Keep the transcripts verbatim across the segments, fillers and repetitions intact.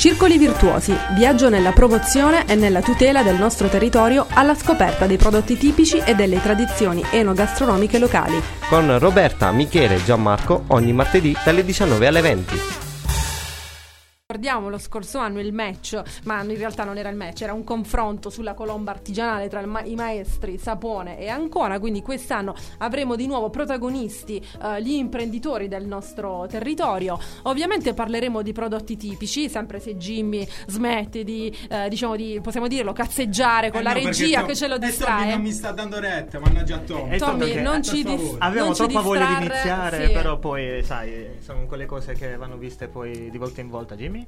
Circoli Virtuosi, viaggio nella promozione e nella tutela del nostro territorio alla scoperta dei prodotti tipici e delle tradizioni enogastronomiche locali. Con Roberta, Michele e Gianmarco ogni martedì dalle diciannove alle venti. Ricordiamo lo scorso anno il match, ma in realtà non era il match, era un confronto sulla colomba artigianale tra ma- i maestri Sapone e Ancona, quindi quest'anno avremo di nuovo protagonisti eh, gli imprenditori del nostro territorio. Ovviamente parleremo di prodotti tipici, sempre se Jimmy smette di, eh, diciamo di possiamo dirlo, cazzeggiare con eh la no, regia Tom, che ce lo distrae. Tommy non mi sta dando retta, mannaggia Tommy. Eh, Tommy, Tommy non ci dis- Avevo non troppa ci voglia di iniziare, sì. Però poi sai, sono quelle cose che vanno viste poi di volta in volta, Jimmy.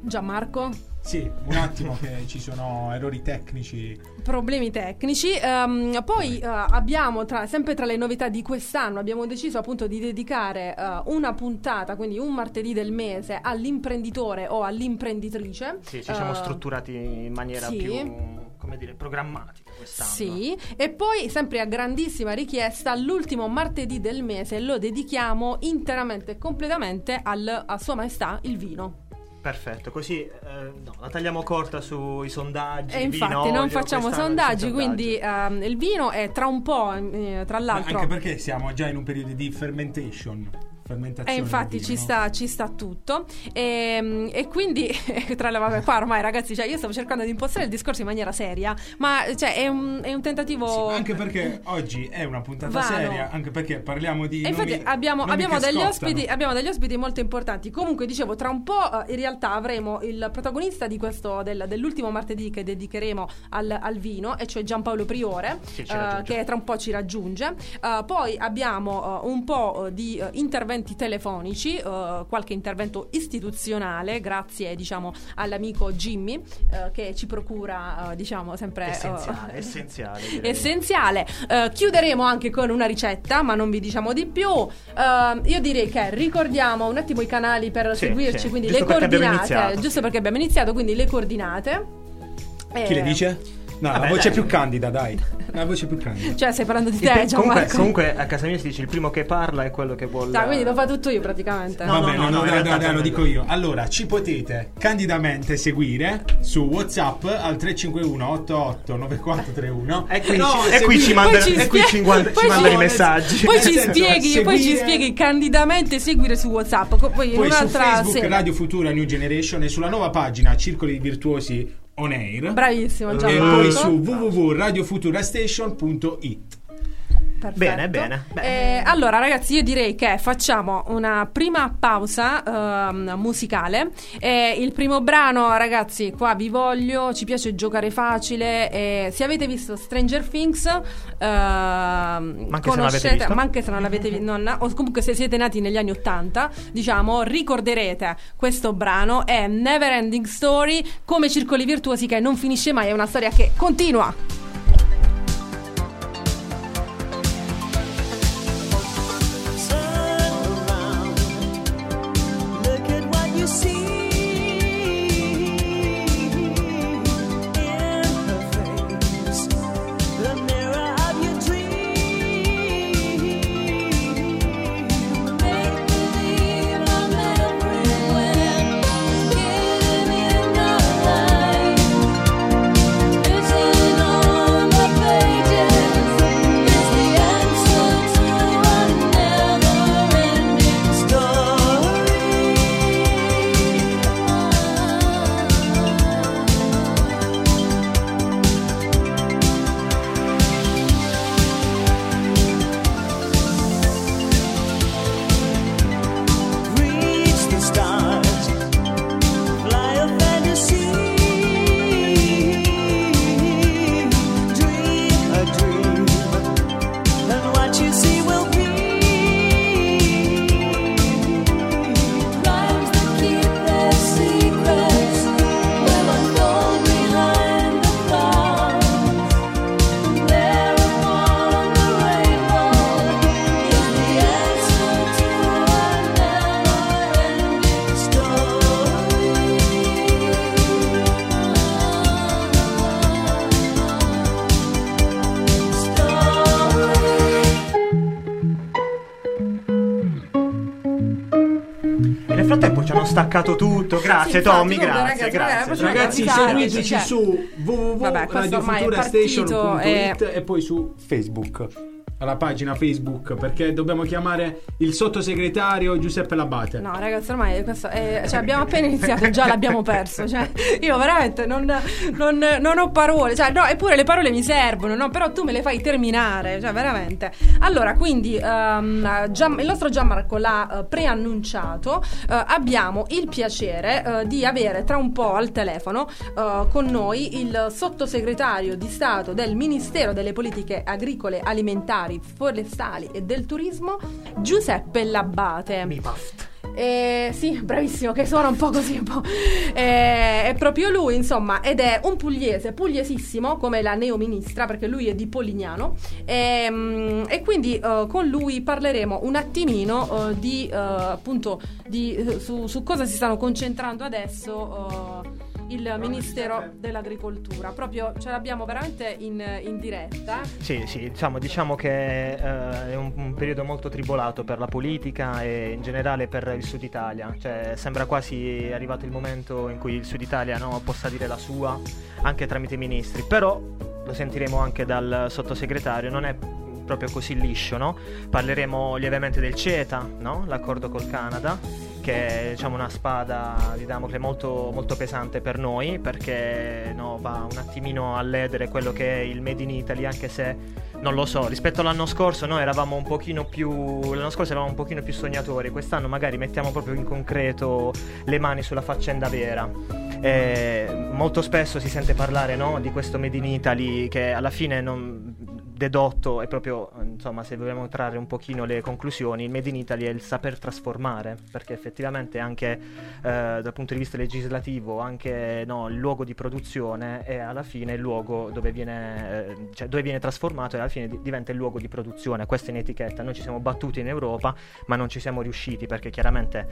Gianmarco? Sì, un attimo che ci sono errori tecnici. Problemi tecnici. Um, poi uh, abbiamo, tra, sempre tra le novità di quest'anno, abbiamo deciso appunto di dedicare uh, una puntata, quindi un martedì del mese, all'imprenditore o all'imprenditrice. Sì, ci siamo uh, strutturati in maniera sì. più... come dire, programmatica quest'anno. Sì, e poi sempre a grandissima richiesta l'ultimo martedì del mese lo dedichiamo interamente e completamente al, a Sua Maestà il vino. Perfetto, così eh, no, la tagliamo corta sui sondaggi. E infatti vino, non olio, facciamo sondaggi, quindi ehm, il vino è tra un po', eh, tra l'altro... Ma anche perché siamo già in un periodo di fermentation. E infatti ci sta, ci sta tutto e, e quindi tra le vabbè, qua ormai ragazzi, cioè io stavo cercando di impostare il discorso in maniera seria, ma cioè è un, è un tentativo sì, anche perché oggi è una puntata vano. seria, anche perché parliamo di e nomi, infatti abbiamo, abbiamo degli scottano. ospiti abbiamo degli ospiti molto importanti. Comunque dicevo, tra un po' in realtà avremo il protagonista di questo del, dell'ultimo martedì che dedicheremo al, al vino, e cioè Giampaolo Priore sì, uh, che tra un po' ci raggiunge. Uh, poi abbiamo uh, un po' di uh, interventi telefonici, uh, qualche intervento istituzionale grazie diciamo all'amico Jimmy uh, che ci procura uh, diciamo sempre essenziale uh, essenziale, essenziale. Uh, chiuderemo anche con una ricetta, ma non vi diciamo di più. Uh, io direi che ricordiamo un attimo i canali per sì, seguirci sì. quindi giusto le coordinate, giusto perché abbiamo iniziato, quindi le coordinate e... chi le dice? No, vabbè, la voce dai. più candida, dai. La voce più candida. Cioè, stai parlando di te, comunque, comunque a casa mia si dice il primo che parla è quello che vuole. Dai, quindi lo fa tutto io praticamente. No, vabbè, no, no, no, no, no, no, no, no, no lo dico io. Allora, ci potete candidamente seguire su WhatsApp al tre cinque uno otto otto nove quattro tre uno. E qui, no, ci, e qui ci manda ci e qui ci manda, ci manda i messaggi. Poi ci senso, spieghi, seguire... poi ci spieghi candidamente seguire su WhatsApp, poi, poi su Facebook serie. Radio Futura New Generation e sulla nuova pagina Circoli Virtuosi On Air. Bravissimo Gianni. E poi su w w w punto radio futura station punto i t. Perfetto. Bene, bene, bene. Eh, allora ragazzi, io direi che facciamo una prima pausa uh, musicale. Eh, il primo brano, ragazzi, qua vi voglio, ci piace giocare facile. Eh, se avete visto Stranger Things, uh, ma anche conoscete, ma anche se non l'avete visto, o comunque se siete nati negli anni ottanta, diciamo, ricorderete questo brano, è Neverending Story, come Circoli Virtuosi che non finisce mai, è una storia che continua. staccato tutto. Grazie, sì, Tommy. Grazie, grazie. Ragazzi, seguiteci cioè. su www punto radio futura station punto it e... e poi su Facebook, alla pagina Facebook, perché dobbiamo chiamare il sottosegretario Giuseppe Labate. No, ragazzi, ormai questo è, cioè, abbiamo appena iniziato, già l'abbiamo perso. Cioè, io veramente non, non, non ho parole. Cioè, no, eppure le parole mi servono, no? Però tu me le fai terminare. Cioè, veramente. Allora, quindi um, Gian, il nostro Gianmarco l'ha uh, preannunciato. Uh, abbiamo il piacere uh, di avere tra un po' al telefono uh, con noi il sottosegretario di Stato del Ministero delle Politiche Agricole, Alimentari, Forestali e del Turismo, Giuseppe Labate. Mi paft. Eh, sì, bravissimo, che suona un po' così un po'. Eh, è proprio lui, insomma, ed è un pugliese, pugliesissimo come la neoministra, perché lui è di Polignano, e, e quindi uh, con lui parleremo un attimino uh, di uh, appunto di, uh, su, su cosa si stanno concentrando adesso uh, il Ministero dell'Agricoltura. Proprio ce l'abbiamo veramente in, in diretta. Sì, sì, diciamo, diciamo che eh, è un, un periodo molto tribolato per la politica e in generale per il Sud Italia. Cioè, sembra quasi arrivato il momento in cui il Sud Italia, no, possa dire la sua anche tramite i ministri. Però lo sentiremo anche dal sottosegretario, non è proprio così liscio, no? Parleremo lievemente del CETA, no? L'accordo col Canada, che è, diciamo, una spada di Damocle molto, molto pesante per noi, perché, no, va un attimino a ledere quello che è il Made in Italy, anche se non lo so, rispetto all'anno scorso noi eravamo un pochino più l'anno scorso eravamo un pochino più sognatori, quest'anno magari mettiamo proprio in concreto le mani sulla faccenda vera. E molto spesso si sente parlare, no, di questo Made in Italy che alla fine non... dedotto è proprio, insomma, se vogliamo trarre un pochino le conclusioni, il Made in Italy è il saper trasformare, perché effettivamente anche eh, dal punto di vista legislativo, anche, no, il luogo di produzione è alla fine il luogo dove viene eh, cioè dove viene trasformato, e alla fine di- diventa il luogo di produzione. Questa è in etichetta. Noi ci siamo battuti in Europa, ma non ci siamo riusciti, perché chiaramente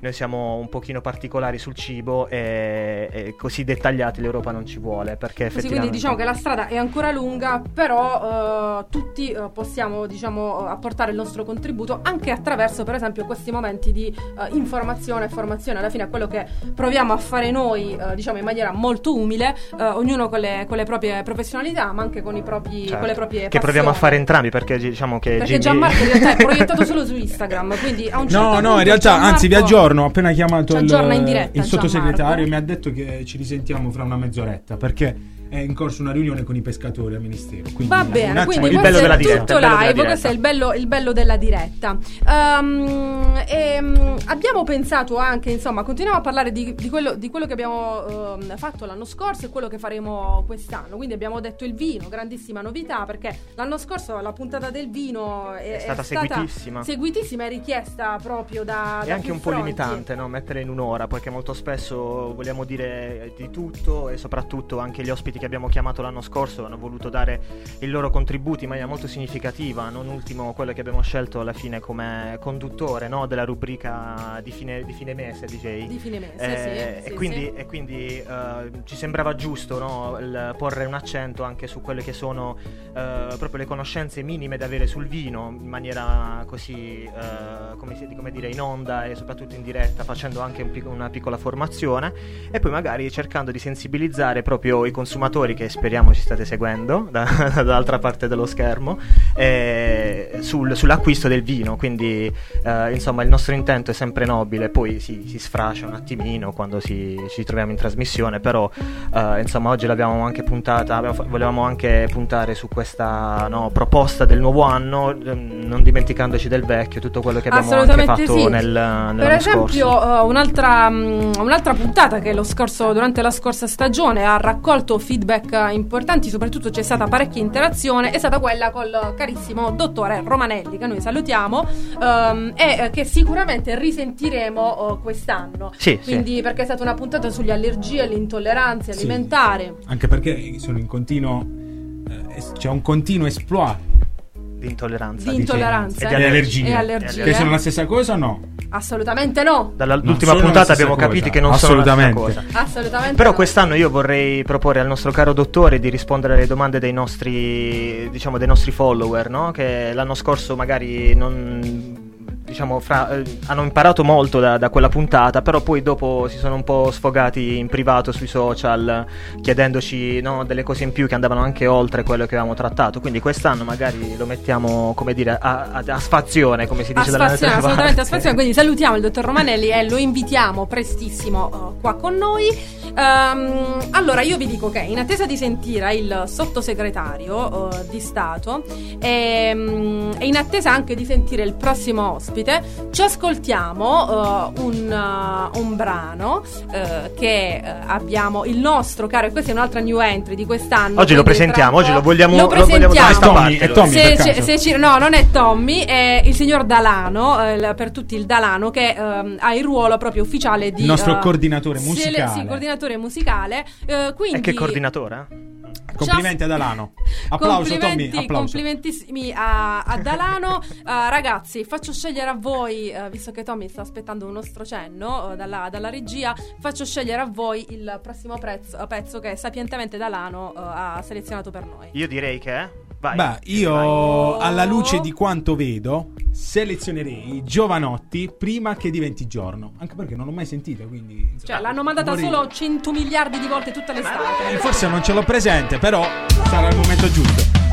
noi siamo un pochino particolari sul cibo e, e così dettagliati l'Europa non ci vuole, perché effettivamente... Sì, quindi diciamo che la strada è ancora lunga, però eh... Uh, tutti uh, possiamo, diciamo, uh, apportare il nostro contributo, anche attraverso, per esempio, questi momenti di uh, informazione e formazione. Alla fine è quello che proviamo a fare noi, uh, diciamo, in maniera molto umile, uh, ognuno con le, con le proprie professionalità, ma anche con i propri, certo, con le proprie che passioni. Proviamo a fare entrambi, perché diciamo che perché Gigi... Gianmarco in realtà è proiettato solo su Instagram, quindi a un certo no, punto no, in realtà Gianmarco... anzi vi aggiorno, ho appena chiamato il, in diretta, il sottosegretario, e mi ha detto che ci risentiamo fra una mezz'oretta, perché è in corso una riunione con i pescatori al ministero. Quindi, va bene, quindi il bello della diretta, tutto live, questo è il bello, il bello della diretta. Um, e, um, abbiamo pensato anche, insomma, continuiamo a parlare di, di, quello, di quello che abbiamo um, fatto l'anno scorso e quello che faremo quest'anno. Quindi abbiamo detto il vino, grandissima novità, perché l'anno scorso la puntata del vino è, è, stata, è stata seguitissima, seguitissima e richiesta proprio da... È anche un po' limitante, no? Mettere in un'ora, perché molto spesso vogliamo dire di tutto, e soprattutto anche gli ospiti che abbiamo chiamato l'anno scorso hanno voluto dare il loro contributo in maniera molto significativa, non ultimo quello che abbiamo scelto alla fine come conduttore, no, della rubrica di fine, di fine mese, D J. Di fine mese, eh, sì, e, sì, quindi, sì. e quindi uh, ci sembrava giusto, no, il porre un accento anche su quelle che sono uh, proprio le conoscenze minime da avere sul vino, in maniera così, uh, come, come dire, in onda e soprattutto in diretta, facendo anche un pic- una piccola formazione, e poi magari cercando di sensibilizzare proprio i consumatori, che speriamo ci state seguendo da, dall'altra parte dello schermo, eh, sul, sull'acquisto del vino. Quindi eh, insomma il nostro intento è sempre nobile, poi si, si sfrascia un attimino quando si, ci troviamo in trasmissione, però eh, insomma oggi l'abbiamo anche puntata, abbiamo, volevamo anche puntare su questa, no, proposta del nuovo anno, non dimenticandoci del vecchio, tutto quello che abbiamo anche fatto, sì, nel, nell'anno per esempio scorso. Uh, un'altra, um, un'altra puntata che lo scorso, durante la scorsa stagione ha raccolto feedback feedback importanti, soprattutto c'è stata parecchia interazione, è stata quella col carissimo dottore Romanelli, che noi salutiamo, um, e che sicuramente risentiremo uh, quest'anno, sì, quindi sì, perché è stata una puntata sulle allergie e le intolleranze alimentari, sì, anche perché sono in continuo eh, c'è un continuo esploit di intolleranza, di intolleranza e di allergie, e allergie. Che sono la stessa cosa o no? Assolutamente no. Dall'ultima puntata abbiamo cosa. capito che non sono la stessa cosa. Assolutamente. Però no. Quest'anno io vorrei proporre al nostro caro dottore di rispondere alle domande dei nostri, diciamo, dei nostri follower, no? Che l'anno scorso magari non... diciamo, fra, eh, hanno imparato molto da, da quella puntata, però poi dopo si sono un po' sfogati in privato sui social, chiedendoci, no, delle cose in più che andavano anche oltre quello che avevamo trattato. Quindi quest'anno magari lo mettiamo, come dire, a, a, a sfazione, come si dice dalla nostra parte. Assolutamente a sfazione. Quindi salutiamo il dottor Romanelli e lo invitiamo prestissimo uh, qua con noi. Um, allora io vi dico che in attesa di sentire il sottosegretario uh, di Stato e, um, e in attesa anche di sentire il prossimo ospite, ci ascoltiamo uh, un, uh, un brano uh, che uh, abbiamo il nostro caro, e questa è un'altra new entry di quest'anno. Oggi lo presentiamo, oggi lo vogliamo, lo presentiamo. Lo vogliamo da questa parte. È Tommy, se, se, se ci, no, non è Tommy, è il signor Dalano, eh, per tutti il Dalano, che eh, ha il ruolo proprio ufficiale di il nostro uh, coordinatore musicale. Sì, coordinatore musicale. Eh, quindi e che coordinatore? Complimenti a Dalano. Applauso, complimenti, Tommy, applauso. Complimentissimi a, a Dalano. uh, Ragazzi, faccio scegliere a voi, uh, visto che Tommy sta aspettando un nostro cenno uh, dalla, dalla regia, faccio scegliere a voi il prossimo prezzo, uh, pezzo che sapientemente Dalano uh, ha selezionato per noi. Io direi che... Vai. Beh, io Vai. alla luce di quanto vedo selezionerei Giovanotti, Prima che diventi giorno, anche perché non l'ho mai sentita, quindi cioè ah, l'hanno mandata morire. Solo cento miliardi di volte tutta l'estate. Forse non ce l'ho presente, però sarà il momento giusto.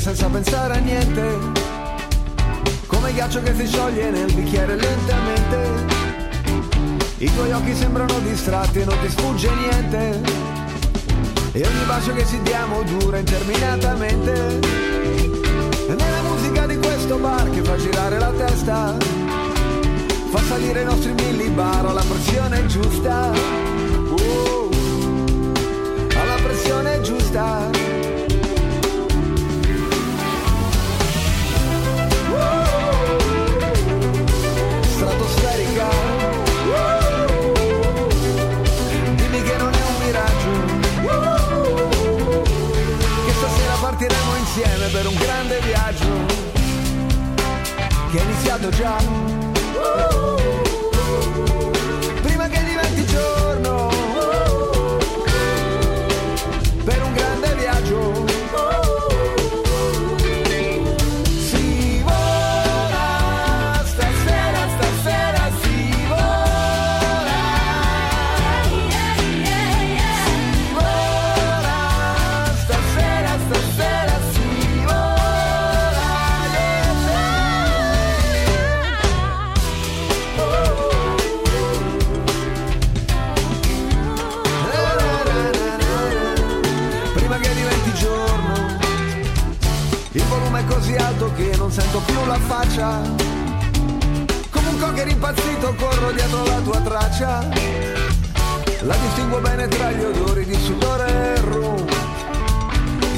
Senza pensare a niente, come ghiaccio che si scioglie nel bicchiere lentamente. I tuoi occhi sembrano distratti e non ti sfugge niente, e ogni bacio che ci diamo dura interminatamente. Nella musica di questo bar che fa girare la testa, fa salire i nostri millibar alla pressione giusta, oh, alla pressione giusta. Stratosferica, dimmi che non è un miraggio, che stasera partiremo insieme per un grande viaggio che è iniziato già, prima che diventi giorno, per un grande viaggio. Che non sento più la faccia, come un cocker impazzito corro dietro la tua traccia, la distingo bene tra gli odori di sudore e rum,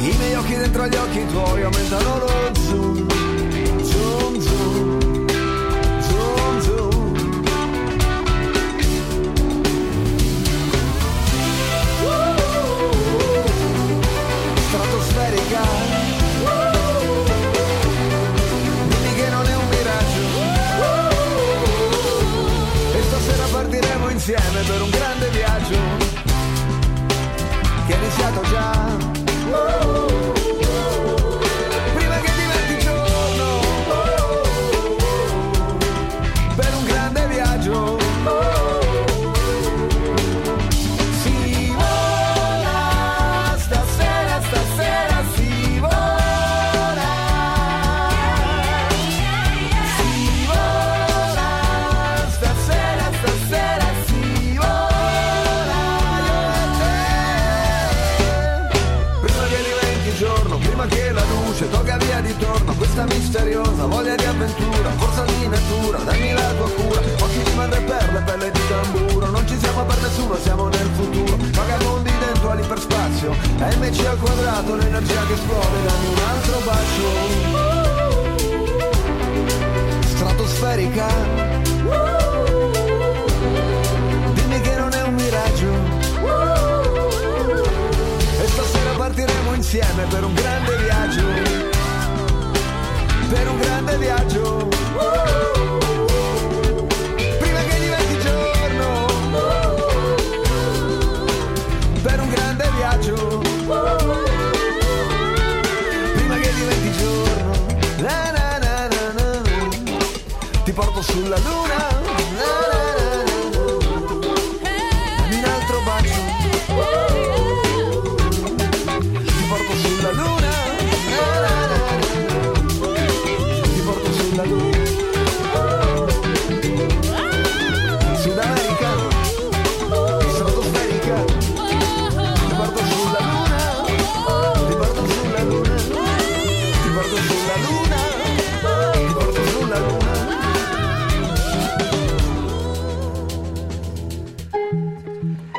i miei occhi dentro agli occhi tuoi aumentano lo zoom, zoom, zoom, zoom, zoom. Uh, uh, uh, stratosferica. Partiremo insieme per un grande viaggio che è iniziato già, oh, oh, oh, prima che diventi giorno, oh, oh, oh, per un grande viaggio. Questa misteriosa voglia di avventura, forza di natura, dammi la tua cura, occhi di madre per le pelle di tamburo, non ci siamo per nessuno, siamo nel futuro, vagabondi dentro all'iperspazio, M C al quadrato, l'energia che esplode, dammi un altro bacio. Stratosferica, dimmi che non è un miraggio, e stasera partiremo insieme insieme per un grande viaggio, per un grande viaggio. Prima che diventi giorno, per un grande viaggio. Prima che diventi giorno, na na na na na, ti porto sulla luna.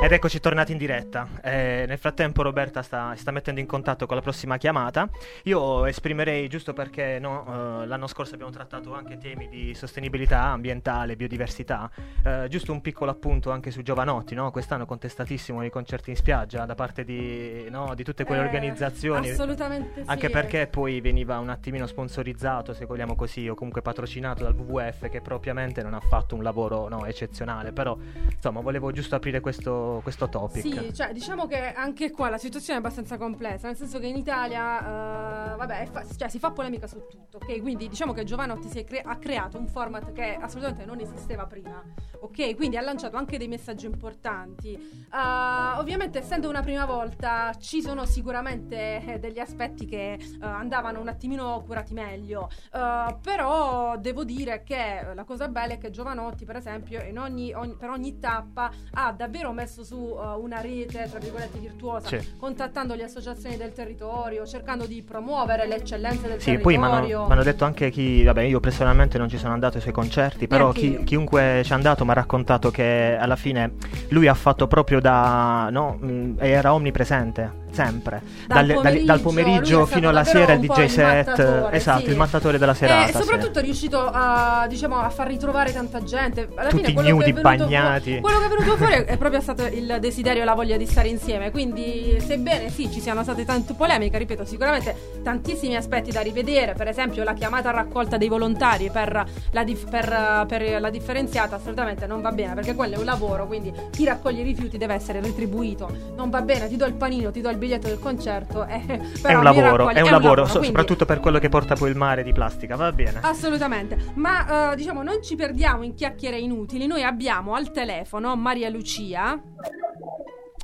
Ed eccoci tornati in diretta. Eh, nel frattempo Roberta sta, sta mettendo in contatto con la prossima chiamata. Io esprimerei, giusto perché no, eh, l'anno scorso abbiamo trattato anche temi di sostenibilità ambientale, biodiversità, eh, giusto un piccolo appunto anche su Giovanotti, no? Quest'anno contestatissimo i concerti in spiaggia da parte di, no, di tutte quelle eh, organizzazioni. Assolutamente sì. Anche perché poi veniva un attimino sponsorizzato, se vogliamo così, o comunque patrocinato dal W W F, che propriamente non ha fatto un lavoro no, eccezionale. Però insomma volevo giusto aprire questo questo topic. Sì, cioè diciamo che anche qua la situazione è abbastanza complessa, nel senso che in Italia uh, vabbè, fa- cioè, si fa polemica su tutto, ok? Quindi diciamo che Giovanotti si è cre- ha creato un format che assolutamente non esisteva prima, ok? Quindi ha lanciato anche dei messaggi importanti. Uh, ovviamente essendo una prima volta ci sono sicuramente degli aspetti che uh, andavano un attimino curati meglio, uh, però devo dire che la cosa bella è che Giovanotti per esempio in ogni, ogni, per ogni tappa ha davvero messo su uh, una rete tra virgolette virtuosa, sì. Contattando le associazioni del territorio, cercando di promuovere le eccellenze del sì, territorio. Sì, poi mi hanno detto anche chi, vabbè, io personalmente non ci sono andato ai suoi concerti, però chi, chiunque ci è andato mi ha raccontato che alla fine lui ha fatto proprio da no, mh, era omnipresente sempre dal, dal, pomeriggio, dal pomeriggio fino alla sera il D J set, esatto, sì. Il mattatore della serata, e soprattutto sì. È riuscito a diciamo a far ritrovare tanta gente alla tutti fine, quello nudi, che è venuto bagnati fuori, quello che è venuto fuori è proprio stato il desiderio e la voglia di stare insieme. Quindi sebbene sì ci siano state tante polemiche, ripeto, sicuramente tantissimi aspetti da rivedere, per esempio la chiamata raccolta dei volontari per la, dif- per, per la differenziata assolutamente non va bene, perché quello è un lavoro, quindi chi raccoglie i rifiuti deve essere retribuito, non va bene, ti do il panino, ti do il biglietto del concerto, eh, però è un lavoro, è un, è un lavoro, lavoro so, quindi... soprattutto per quello che porta poi il mare di plastica, va bene assolutamente. Ma uh, diciamo non ci perdiamo in chiacchiere inutili, noi abbiamo al telefono Maria Lucia.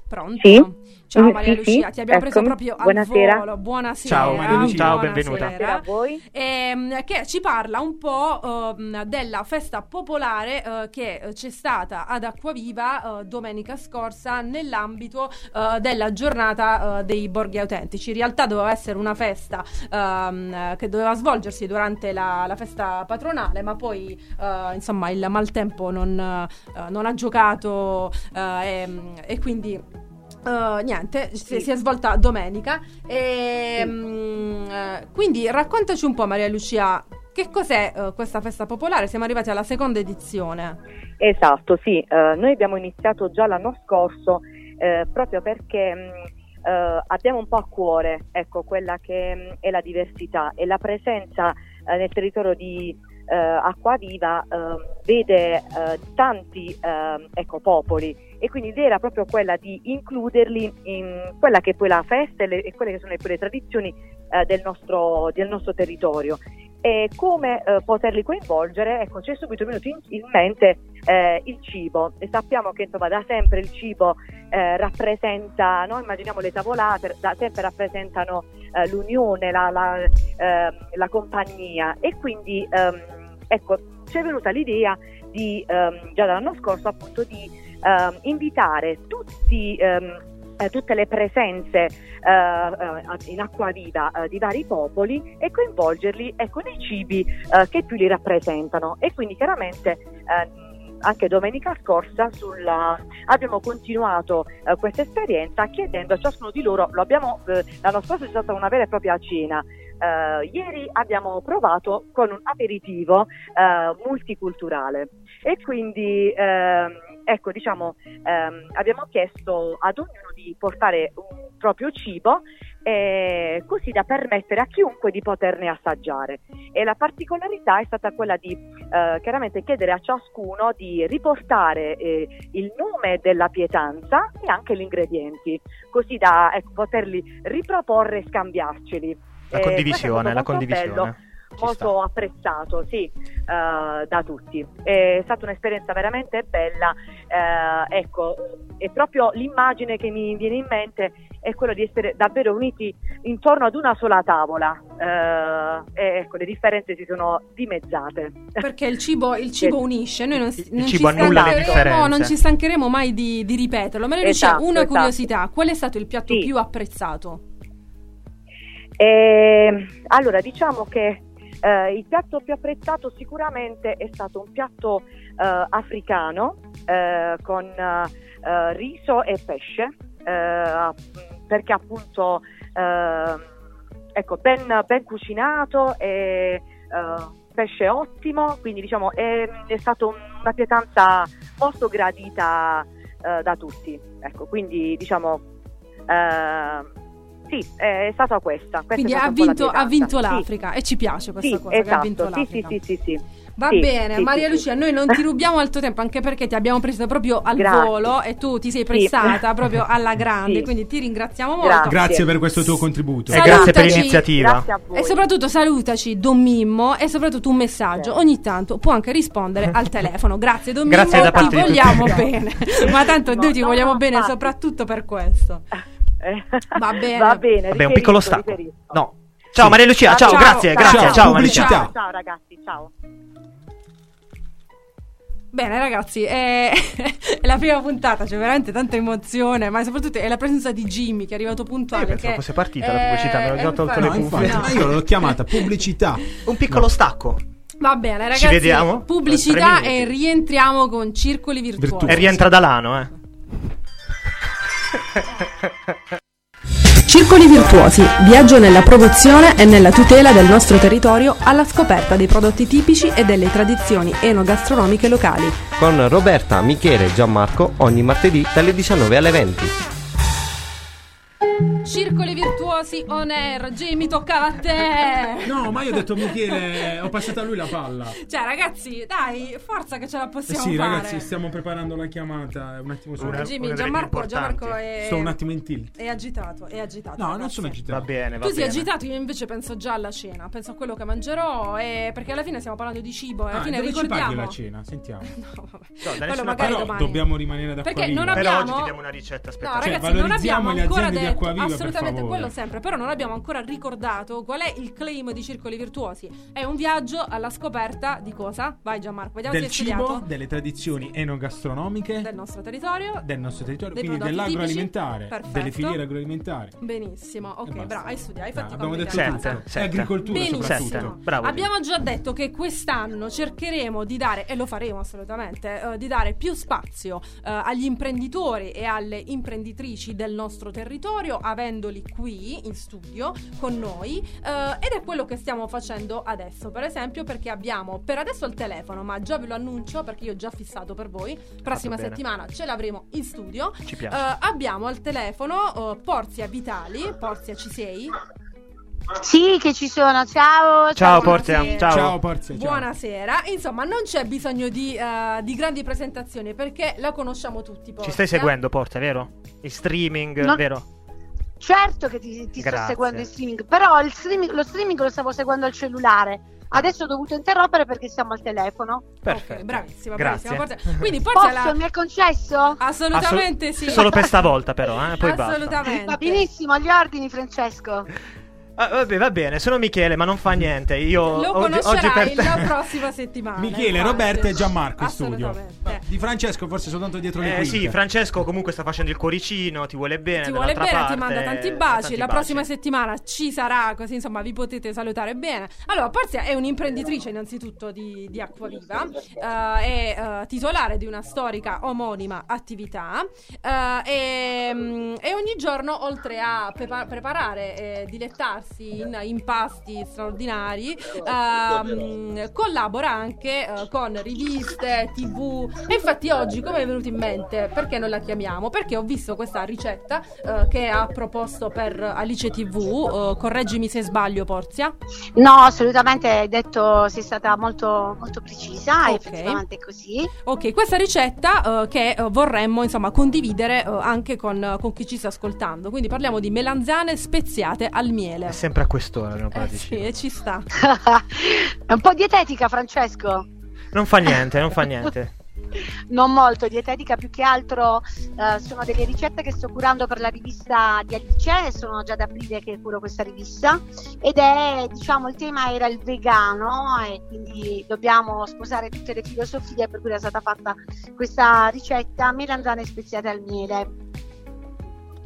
Pronto? Sì. Ciao Maria sì, Lucia, sì, ti abbiamo ecco. preso proprio al buonasera. Volo. Buonasera. Ciao Maria Lucia, ciao, benvenuta. Buonasera a voi. Ehm, che ci parla un po' eh, della festa popolare eh, che c'è stata ad Acquaviva eh, domenica scorsa nell'ambito eh, della giornata eh, dei borghi autentici. In realtà doveva essere una festa eh, che doveva svolgersi durante la, la festa patronale, ma poi eh, insomma il maltempo non, eh, non ha giocato eh, e, e quindi... Uh, niente, sì. si, si è svolta domenica e, sì. mh, quindi raccontaci un po' Maria Lucia, che cos'è uh, questa festa popolare? Siamo arrivati alla seconda edizione. Esatto, sì, uh, noi abbiamo iniziato già l'anno scorso uh, proprio perché mh, uh, abbiamo un po' a cuore ecco, quella che mh, è la diversità e la presenza uh, nel territorio di uh, Acquaviva uh, vede uh, tanti uh, ecco, popoli. E quindi l'idea era proprio quella di includerli in quella che è poi la festa e, le, e quelle che sono le, le tradizioni eh, del, nostro, del nostro territorio. E come eh, poterli coinvolgere? Ecco, ci è subito venuto in, in mente eh, il cibo. E sappiamo che insomma da sempre il cibo eh, rappresenta, no? Immaginiamo le tavolate, da sempre rappresentano eh, l'unione, la, la, eh, la compagnia. E quindi ehm, ecco, ci è venuta l'idea di ehm, già dall'anno scorso appunto di Uh, invitare tutti, um, eh, tutte le presenze uh, uh, in Acquaviva uh, di vari popoli e coinvolgerli ecco, nei cibi uh, che più li rappresentano. E quindi chiaramente uh, anche domenica scorsa sulla... abbiamo continuato uh, questa esperienza chiedendo a ciascuno di loro, lo abbiamo, uh, l'anno scorso c'è stata una vera e propria cena. Uh, ieri abbiamo provato con un aperitivo uh, multiculturale e quindi uh, Ecco, diciamo, ehm, abbiamo chiesto ad ognuno di portare un proprio cibo, eh, così da permettere a chiunque di poterne assaggiare. E la particolarità è stata quella di eh, chiaramente chiedere a ciascuno di riportare eh, il nome della pietanza e anche gli ingredienti, così da ecco, poterli riproporre e scambiarceli. La condivisione, eh, la condivisione. Bello. Molto apprezzato, sì, uh, da tutti. È stata un'esperienza veramente bella, uh, ecco, e proprio l'immagine che mi viene in mente è quella di essere davvero uniti intorno ad una sola tavola, uh, e ecco, le differenze si sono dimezzate. Perché il cibo, il cibo esatto. unisce, noi non, non, ci stancheremo, non ci stancheremo mai di, di ripeterlo. Ma noi esatto, una esatto. curiosità, qual è stato il piatto sì. più apprezzato? Eh, allora, diciamo che Uh, il piatto più apprezzato sicuramente è stato un piatto uh, africano uh, con uh, uh, riso e pesce, uh, perché appunto uh, ecco, ben, ben cucinato e uh, pesce ottimo, quindi diciamo è, è stata una pietanza molto gradita uh, da tutti, ecco, quindi diciamo uh, sì, è stata questa. questa Quindi ha vinto, ha vinto l'Africa sì. e ci piace questa sì, cosa esatto. che ha vinto sì, l'Africa. Sì, sì, sì, sì. Va sì, bene, sì, Maria sì, Lucia, sì. noi non ti rubiamo altro tempo, anche perché ti abbiamo preso proprio al grazie. volo e tu ti sei prestata sì. proprio alla grande, sì. quindi ti ringraziamo molto. Grazie, grazie per questo tuo contributo. Salutaci, e grazie per l'iniziativa. Grazie e soprattutto salutaci Don Mimmo, e soprattutto un messaggio, sì. ogni tanto può anche rispondere al telefono. Grazie Don Mimmo, grazie da parte ti vogliamo bene, ma tanto noi ti vogliamo bene soprattutto per questo. Va bene, va bene, vabbè, un piccolo stacco. No. Ciao sì. Maria Lucia, ciao, ciao grazie, ciao, grazie, ciao, ciao Maria Lucia. Ciao, ciao ragazzi, ciao. Bene ragazzi, è, è la prima puntata, c'è cioè veramente tanta emozione, ma soprattutto è la presenza di Jimmy che è arrivato puntuale. Io pensavo fosse partita è... la pubblicità, me l'ho già tolto le cuffie. No, io l'ho chiamata pubblicità. Un piccolo no. stacco. Va bene ragazzi, ci vediamo. Pubblicità e rientriamo con Circoli Virtuosi. Virtuosi. E rientra Dalano, eh. Circoli Virtuosi, viaggio nella promozione e nella tutela del nostro territorio alla scoperta dei prodotti tipici e delle tradizioni enogastronomiche locali. Con Roberta, Michele e Gianmarco ogni martedì dalle diciannove alle venti. Circoli Virtuosi on air. Jimmy, toccava a te. No, ma io ho detto Michele, ho passato a lui la palla. Cioè ragazzi, dai, forza che ce la possiamo eh sì, fare. Sì ragazzi, stiamo preparando la chiamata. Un attimo solo. Jimmy, Gianmarco, Gianmarco è Sto un attimo in tilt. È agitato, è agitato. No, ragazzi. Non sono agitato. Va bene, va Tu sei bene. agitato, io invece penso già alla cena. Penso a quello che mangerò e... perché alla fine stiamo parlando di cibo e alla ah, fine ricordiamo. Ma ci paghi la cena? Sentiamo. No, vabbè. No, quello magari però domani. Dobbiamo rimanere da Acquaviva. Perché non abbiamo Però oggi ti diamo una ricetta speciale. No, cioè, ragazzi, non abbiamo ancora detto Acquaviva. Assolutamente quello sempre, però non abbiamo ancora ricordato qual è il claim di Circoli Virtuosi. È un viaggio alla scoperta di cosa? Vai Gianmarco, vediamo del se hai cibo, studiato. Delle tradizioni enogastronomiche del nostro territorio, del nostro territorio, quindi dell'agroalimentare, tipici, delle filiere agroalimentari. Benissimo, ok, bravo, hai studiato, hai fatto no, senta, senta. agricoltura Benissimo. soprattutto. Bravo. Abbiamo già detto che quest'anno cercheremo di dare, e lo faremo assolutamente, uh, di dare più spazio uh, agli imprenditori e alle imprenditrici del nostro territorio, avendo qui in studio con noi, eh, ed è quello che stiamo facendo adesso, per esempio, perché abbiamo per adesso il telefono, ma già ve lo annuncio perché io ho già fissato per voi, prossima settimana ce l'avremo in studio. Ci piace. Eh, abbiamo al telefono eh, Porzia Vitali. Porzia, ci sei? Sì, che ci sono. Ciao. Ciao, ciao Porzia. Ciao. Ciao Porzia. Ciao. Buonasera. Insomma, non c'è bisogno di, uh, di grandi presentazioni perché la conosciamo tutti. Porzia. Ci stai seguendo, Porzia, vero? Il streaming, non... vero? Certo che ti, ti sto seguendo in streaming, però il streaming, lo streaming lo stavo seguendo al cellulare. Adesso ho dovuto interrompere perché siamo al telefono. Perfetto, okay, bravissima, grazie. Bravissima. Quindi Porzia Posso, la... mi è concesso? Assolutamente Assolut- sì. Solo per stavolta però, eh? Poi Assolutamente. Basta. Va benissimo, agli ordini Francesco. Ah, vabbè, va bene, sono Michele, ma non fa niente. Io lo oggi, conoscerai oggi per... la prossima settimana. Michele, infatti. Roberto e Gianmarco in studio. Di Francesco forse soltanto dietro le eh, quinte. Sì, Francesco comunque sta facendo il cuoricino, ti vuole bene. Ti vuole bene, parte, ti manda tanti baci. Tanti la baci. Prossima settimana ci sarà, così insomma vi potete salutare bene. Allora, Porzia è un'imprenditrice innanzitutto di, di Acquaviva, uh, è uh, titolare di una storica omonima attività uh, e, um, e ogni giorno, oltre a prepa- preparare e dilettarsi in impasti straordinari, ehm, collabora anche eh, con riviste, tv e infatti oggi come è venuto in mente, perché non la chiamiamo? Perché ho visto questa ricetta eh, che ha proposto per Alice ti vu, eh, correggimi se sbaglio Porzia. No, assolutamente, hai detto, sei stata molto, molto precisa, okay. Effettivamente è così. Ok, questa ricetta eh, che vorremmo insomma condividere eh, anche con, con chi ci sta ascoltando, quindi parliamo di melanzane speziate al miele. È sempre a quest'ora, non eh sì, e ci sta. È un po' dietetica, Francesco. Non fa niente, non fa niente. Non molto dietetica, più che altro eh, sono delle ricette che sto curando per la rivista di Alice, sono già da aprile che curo questa rivista ed è, diciamo, il tema era il vegano e quindi dobbiamo sposare tutte le filosofie, per cui è stata fatta questa ricetta melanzane speziate al miele.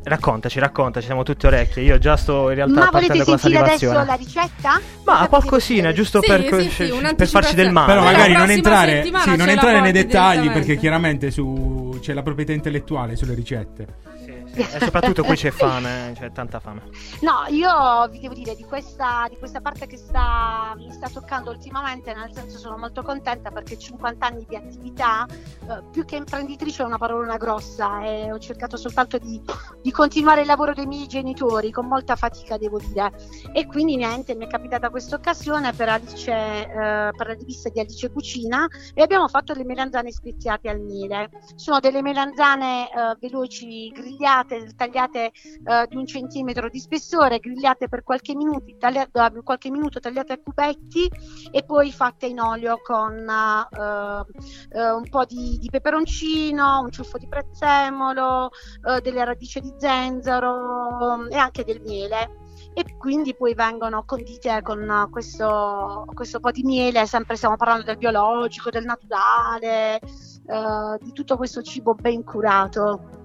Raccontaci, raccontaci, siamo tutti orecchie. Io già sto in realtà ma partendo con la salivazione. Ma volete sentire adesso la ricetta? Ma qualcosina, giusto sì, per, sì, sì, per farci del male. Però magari non entrare, sì, non entrare nei dettagli, perché chiaramente su c'è la proprietà intellettuale sulle ricette. Sì, sì. E soprattutto qui c'è fame, c'è tanta fame. No, io vi devo dire di questa, di questa parte che sta, mi sta toccando ultimamente, nel senso sono molto contenta perché cinquanta anni di attività, eh, più che imprenditrice è una parolona grossa e ho cercato soltanto di... di continuare il lavoro dei miei genitori con molta fatica, devo dire, e quindi niente, mi è capitata questa occasione per Alice, eh, per la rivista di Alice Cucina, e abbiamo fatto le melanzane speziate al miele. Sono delle melanzane eh, veloci, grigliate, tagliate eh, di un centimetro di spessore, grigliate per qualche minuto, taglia- qualche minuto tagliate a cubetti e poi fatte in olio con eh, eh, un po' di, di peperoncino, un ciuffo di prezzemolo, eh, delle radici di zenzero e anche del miele, e quindi poi vengono condite con questo, questo po' di miele. Sempre stiamo parlando del biologico, del naturale, eh, di tutto questo cibo ben curato.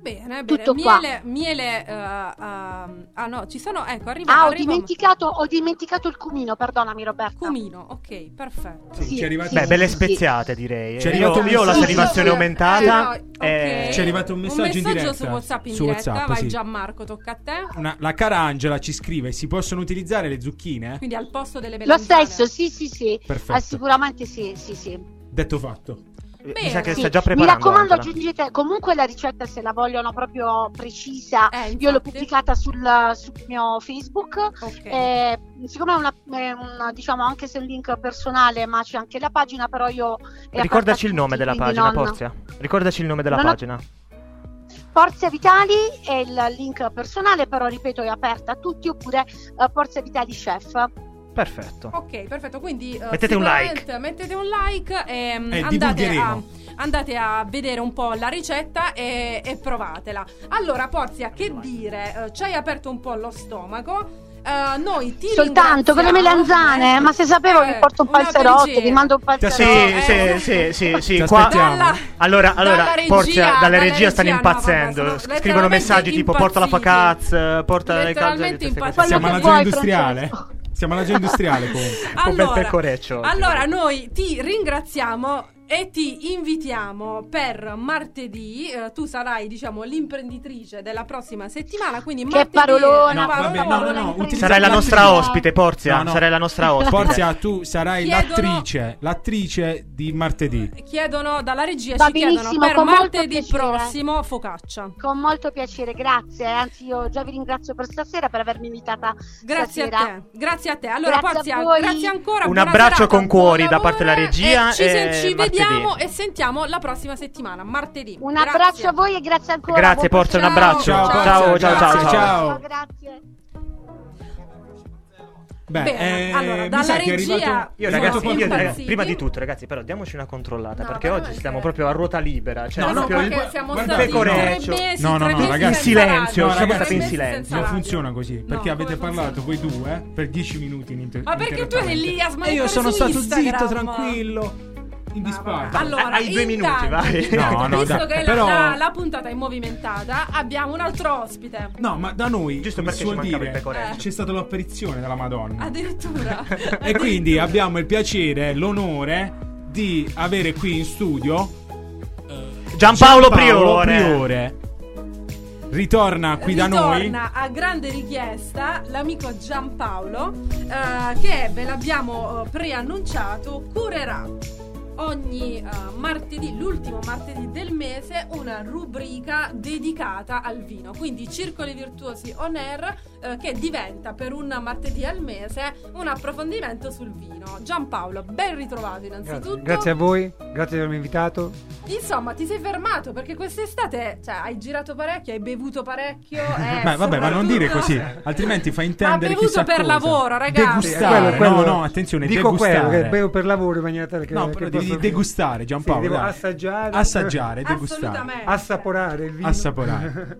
Bene, bene. Tutto miele, qua. Miele uh, uh, ah no, ci sono, ecco, arriva. Ah, ho arriva... dimenticato, ho dimenticato il cumino, perdonami Roberta. Cumino, ok, perfetto. Sì, sì, ci sì, beh, belle speziate sì. direi. Ci è arrivato io, io sì, la salivazione sì, aumentata. Eh, no, okay. eh, ci è arrivato un messaggio, un messaggio in diretta. Su WhatsApp in su diretta, WhatsApp, vai sì. Gianmarco, tocca a te. Una, la cara Angela ci scrive: si possono utilizzare le zucchine? Quindi al posto delle melanzane. Lo stesso, sì, sì, sì. Perfetto. Ah, sicuramente sì, sì, sì. Detto fatto. Bene, mi sa che sì. sta già preparando. Mi raccomando, Angela, aggiungete comunque la ricetta se la vogliono proprio precisa. Eh, Io l'ho pubblicata sul, sul mio Facebook. Okay. Eh, siccome è una, una, diciamo, anche se è un link personale, ma c'è anche la pagina, però io. Ricordaci il nome tutti, della pagina, non... Porzia. Ricordaci il nome della non pagina. Ho... Porzia Vitali è il link personale, però ripeto, è aperta a tutti, oppure uh, Porzia Vitali Chef. Perfetto. Ok, perfetto. Quindi uh, mettete un like. Mettete un like e, e andate, a, andate a vedere un po' la ricetta e, e provatela. Allora, Porzia, che dire? Uh, ci hai aperto un po' lo stomaco. Uh, noi ti soltanto con le melanzane, eh, ma se sapevo eh, vi porto un palzerotto, vi mando un palzerotto. Sì, eh, sì, sì, sì, sì. Qua, dalla, allora, allora, dalla regia, Porzia, dalla, dalla regia, regia stanno impazzendo. No, no, scrivono messaggi tipo porta la facazza, porta le calzette. Siamo alla zona industriale. Siamo alla zona industriale comunque. Allora, allora noi ti ringraziamo e ti invitiamo per martedì. Eh, tu sarai, diciamo, l'imprenditrice della prossima settimana, quindi che martedì parolona, no, parola, vabbè, parola, no, no, sarai la nostra ospite, Porzia, no, no. Sarai la nostra ospite. Porzia, tu sarai chiedono, l'attrice, l'attrice di martedì. Chiedono dalla regia, va ci chiedono per martedì prossimo focaccia. Con molto piacere, grazie. Anzi, io già vi ringrazio per stasera, per avermi invitata. Grazie stasera. a te. Grazie a te. Allora, grazie Porzia, grazie ancora. Un abbraccio serata, con cuori da parte della regia e ci, e ci vediamo Martedì. E sentiamo la prossima settimana, martedì. Un grazie. Abbraccio a voi e grazie ancora. Grazie Porzia, un abbraccio. Ciao, ciao, ciao, ciao, ciao, ciao. ciao. Grazie. Beh, Bene, eh, allora dalla regia arrivato... io, ragazzi, io, ragazzi, prima di tutto, ragazzi, però diamoci una controllata, no, perché oggi stiamo proprio a ruota libera, cioè no, no, proprio il... siamo stati mesi, no, no, no, ragazzi, in silenzio, no, siamo stati in silenzio. Non funziona così, perché no, avete parlato voi due per dieci minuti in inter- Ma perché tu eri lì a smagliare? E io sono stato zitto, tranquillo. In disparte. Ah, allora, hai due minuti, vai. No, no, visto da, che però... la, la puntata è movimentata, abbiamo un altro ospite. No, ma da noi, giusto perché ci mancava il pecorello, c'è stata l'apparizione della Madonna. Addirittura. e Addirittura. Quindi abbiamo il piacere, l'onore di avere qui in studio eh, Giampaolo, Giampaolo Priore. Priore. Ritorna qui Ritorna da noi. Ritorna a grande richiesta l'amico Giampaolo, eh, che ve l'abbiamo eh, preannunciato, curerà ogni uh, martedì, l'ultimo martedì del mese, una rubrica dedicata al vino, quindi Circoli Virtuosi On Air, uh, che diventa per un martedì al mese un approfondimento sul vino. Giampaolo, ben ritrovato innanzitutto. Grazie a voi, grazie di avermi invitato. Insomma, ti sei fermato perché quest'estate, cioè, hai girato parecchio, hai bevuto parecchio. Eh, Beh, vabbè, ma non dire così, altrimenti fa intendere chissà cosa. Ha bevuto per lavoro, ragazzi. Degustare, eh, quello, quello, no, no, attenzione, dico degustare. Quello, che bevo per lavoro in maniera tale che... No, però devi degustare, Giampaolo. Sì, devo assaggiare. Assaggiare, degustare. Assaporare il vino. Assaporare.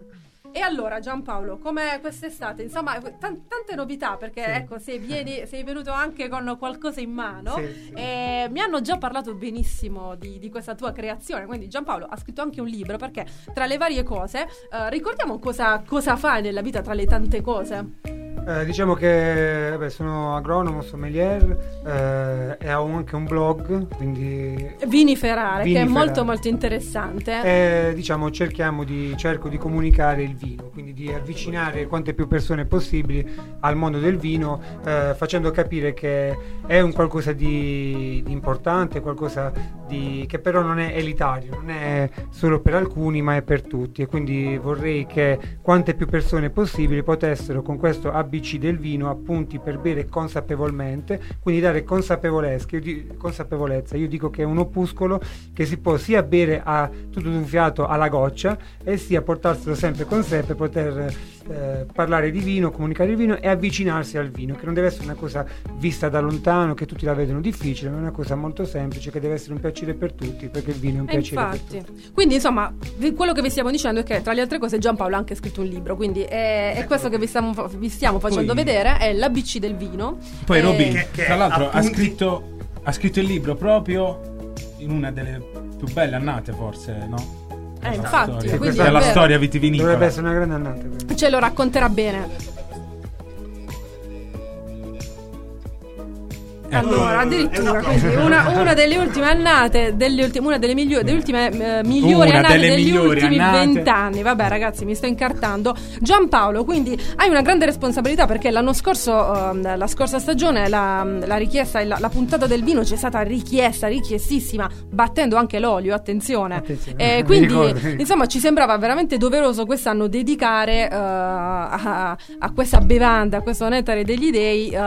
E allora, Giampaolo, come quest'estate, insomma, t- tante novità, perché sì. ecco, sei, vieni, sei venuto anche con qualcosa in mano, sì, sì. E mi hanno già parlato benissimo di, di questa tua creazione, quindi Giampaolo ha scritto anche un libro, perché tra le varie cose, eh, ricordiamo cosa, cosa fai nella vita tra le tante cose. Eh, diciamo che beh, sono agronomo, sommelier, eh, e ho anche un blog, quindi Vini Ferrari, Vini che è Ferrari. molto molto interessante. Eh, diciamo cerchiamo di cerco di comunicare il vino, quindi di avvicinare quante più persone possibili al mondo del vino, eh, facendo capire che è un qualcosa di, di importante, qualcosa di che però non è elitario, non è solo per alcuni, ma è per tutti, e quindi vorrei che quante più persone possibili potessero con questo abitare del vino, appunti per bere consapevolmente, quindi dare consapevolezza. Io dico che è un opuscolo che si può sia bere a tutto d'un fiato alla goccia, e sia portarselo sempre con sé per poter eh, parlare di vino, comunicare di vino e avvicinarsi al vino, che non deve essere una cosa vista da lontano, che tutti la vedono difficile, ma è una cosa molto semplice, che deve essere un piacere per tutti, perché il vino è un e piacere infatti. per tutti. Quindi insomma, quello che vi stiamo dicendo è che tra le altre cose Giampaolo ha anche scritto un libro, quindi è, è questo che vi stiamo, vi stiamo facendo poi, vedere è l'A B C del vino. Poi e... Roby, che, che tra l'altro appunti... ha scritto ha scritto il libro proprio in una delle più belle annate, forse, no? Eh, infatti, storia. Questa è, è la storia vitivinicola. Dovrebbe essere una grande annata. Quindi. Ce lo racconterà bene. Allora, addirittura quindi una, una delle ultime annate, delle ultime, una delle migliori, delle ultime, eh, migliori una annate delle degli migliori ultimi vent'anni. Vabbè, ragazzi, mi sto incartando. Giampaolo, quindi hai una grande responsabilità, perché l'anno scorso, eh, la scorsa stagione, la, la richiesta, la, la puntata del vino ci è stata richiesta, richiestissima, battendo anche l'olio. Attenzione. Attenzione. Eh, quindi, insomma, ci sembrava veramente doveroso quest'anno dedicare eh, a, a questa bevanda, a questo nettare degli dei, eh,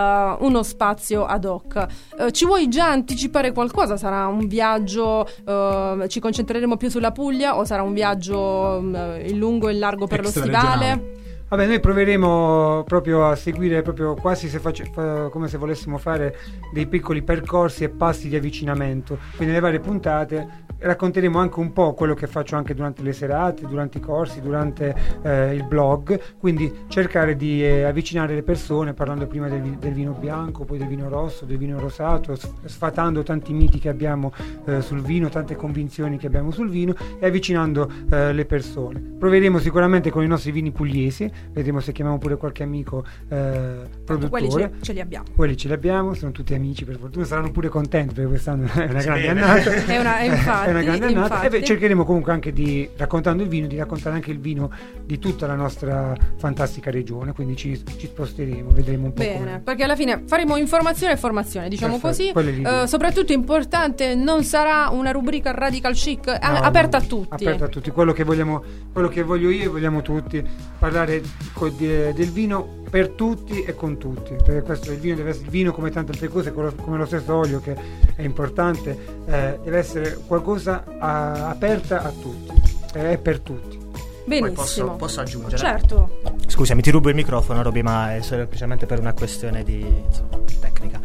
uno spazio ad hoc. Uh, ci vuoi già anticipare qualcosa? Sarà un viaggio, uh, ci concentreremo più sulla Puglia, o sarà un viaggio um, in lungo e in largo per lo stivale? Vabbè, noi proveremo proprio a seguire, proprio quasi se face, fa, come se volessimo fare dei piccoli percorsi e passi di avvicinamento. Quindi nelle varie puntate racconteremo anche un po' quello che faccio anche durante le serate, durante i corsi, durante eh, il blog. Quindi cercare di eh, avvicinare le persone parlando prima del, del vino bianco, poi del vino rosso, del vino rosato, sfatando tanti miti che abbiamo eh, sul vino, tante convinzioni che abbiamo sul vino, e avvicinando eh, le persone. Proveremo sicuramente con i nostri vini pugliesi. Vedremo se chiamiamo pure qualche amico eh, produttore. Quelli ce, ce li abbiamo. Quelli ce li abbiamo, sono tutti amici, per fortuna. Saranno pure contenti, perché quest'anno è una grande annata. È una, è infatti, è una grande annata. E beh, cercheremo comunque anche di, raccontando il vino, di raccontare anche il vino di tutta la nostra fantastica regione. Quindi ci, ci sposteremo, vedremo un po'. Bene, come. Perché alla fine faremo informazione e formazione, diciamo. Perfetto, così. Uh, soprattutto importante, non sarà una rubrica radical chic, no, a- aperta no, a tutti. Aperta a tutti. Quello che vogliamo, quello che voglio io e vogliamo tutti, parlare del vino per tutti e con tutti, perché questo, il vino deve essere il vino come tante altre cose, come lo stesso olio che è importante, eh, deve essere qualcosa a, aperta a tutti, è eh, per tutti. Benissimo. Posso, posso aggiungere? Certo. Scusami, ti rubo il microfono, Roby, ma è semplicemente per una questione di insomma, tecnica.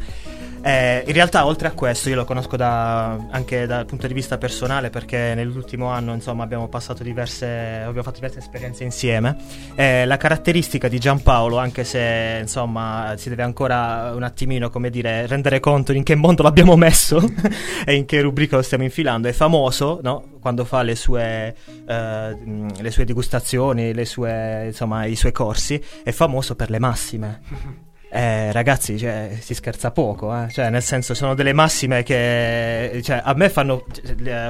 Eh, in realtà, oltre a questo, io lo conosco da, anche dal punto di vista personale, perché nell'ultimo anno insomma abbiamo passato diverse abbiamo fatto diverse esperienze insieme. Eh, la caratteristica di Giampaolo, anche se insomma si deve ancora un attimino, come dire, rendere conto in che mondo l'abbiamo messo e in che rubrica lo stiamo infilando, è famoso, no? Quando fa le sue eh, le sue degustazioni, le sue insomma i suoi corsi, è famoso per le massime. Eh, ragazzi, cioè, si scherza poco, eh? Cioè, nel senso, sono delle massime che, cioè, a me fanno,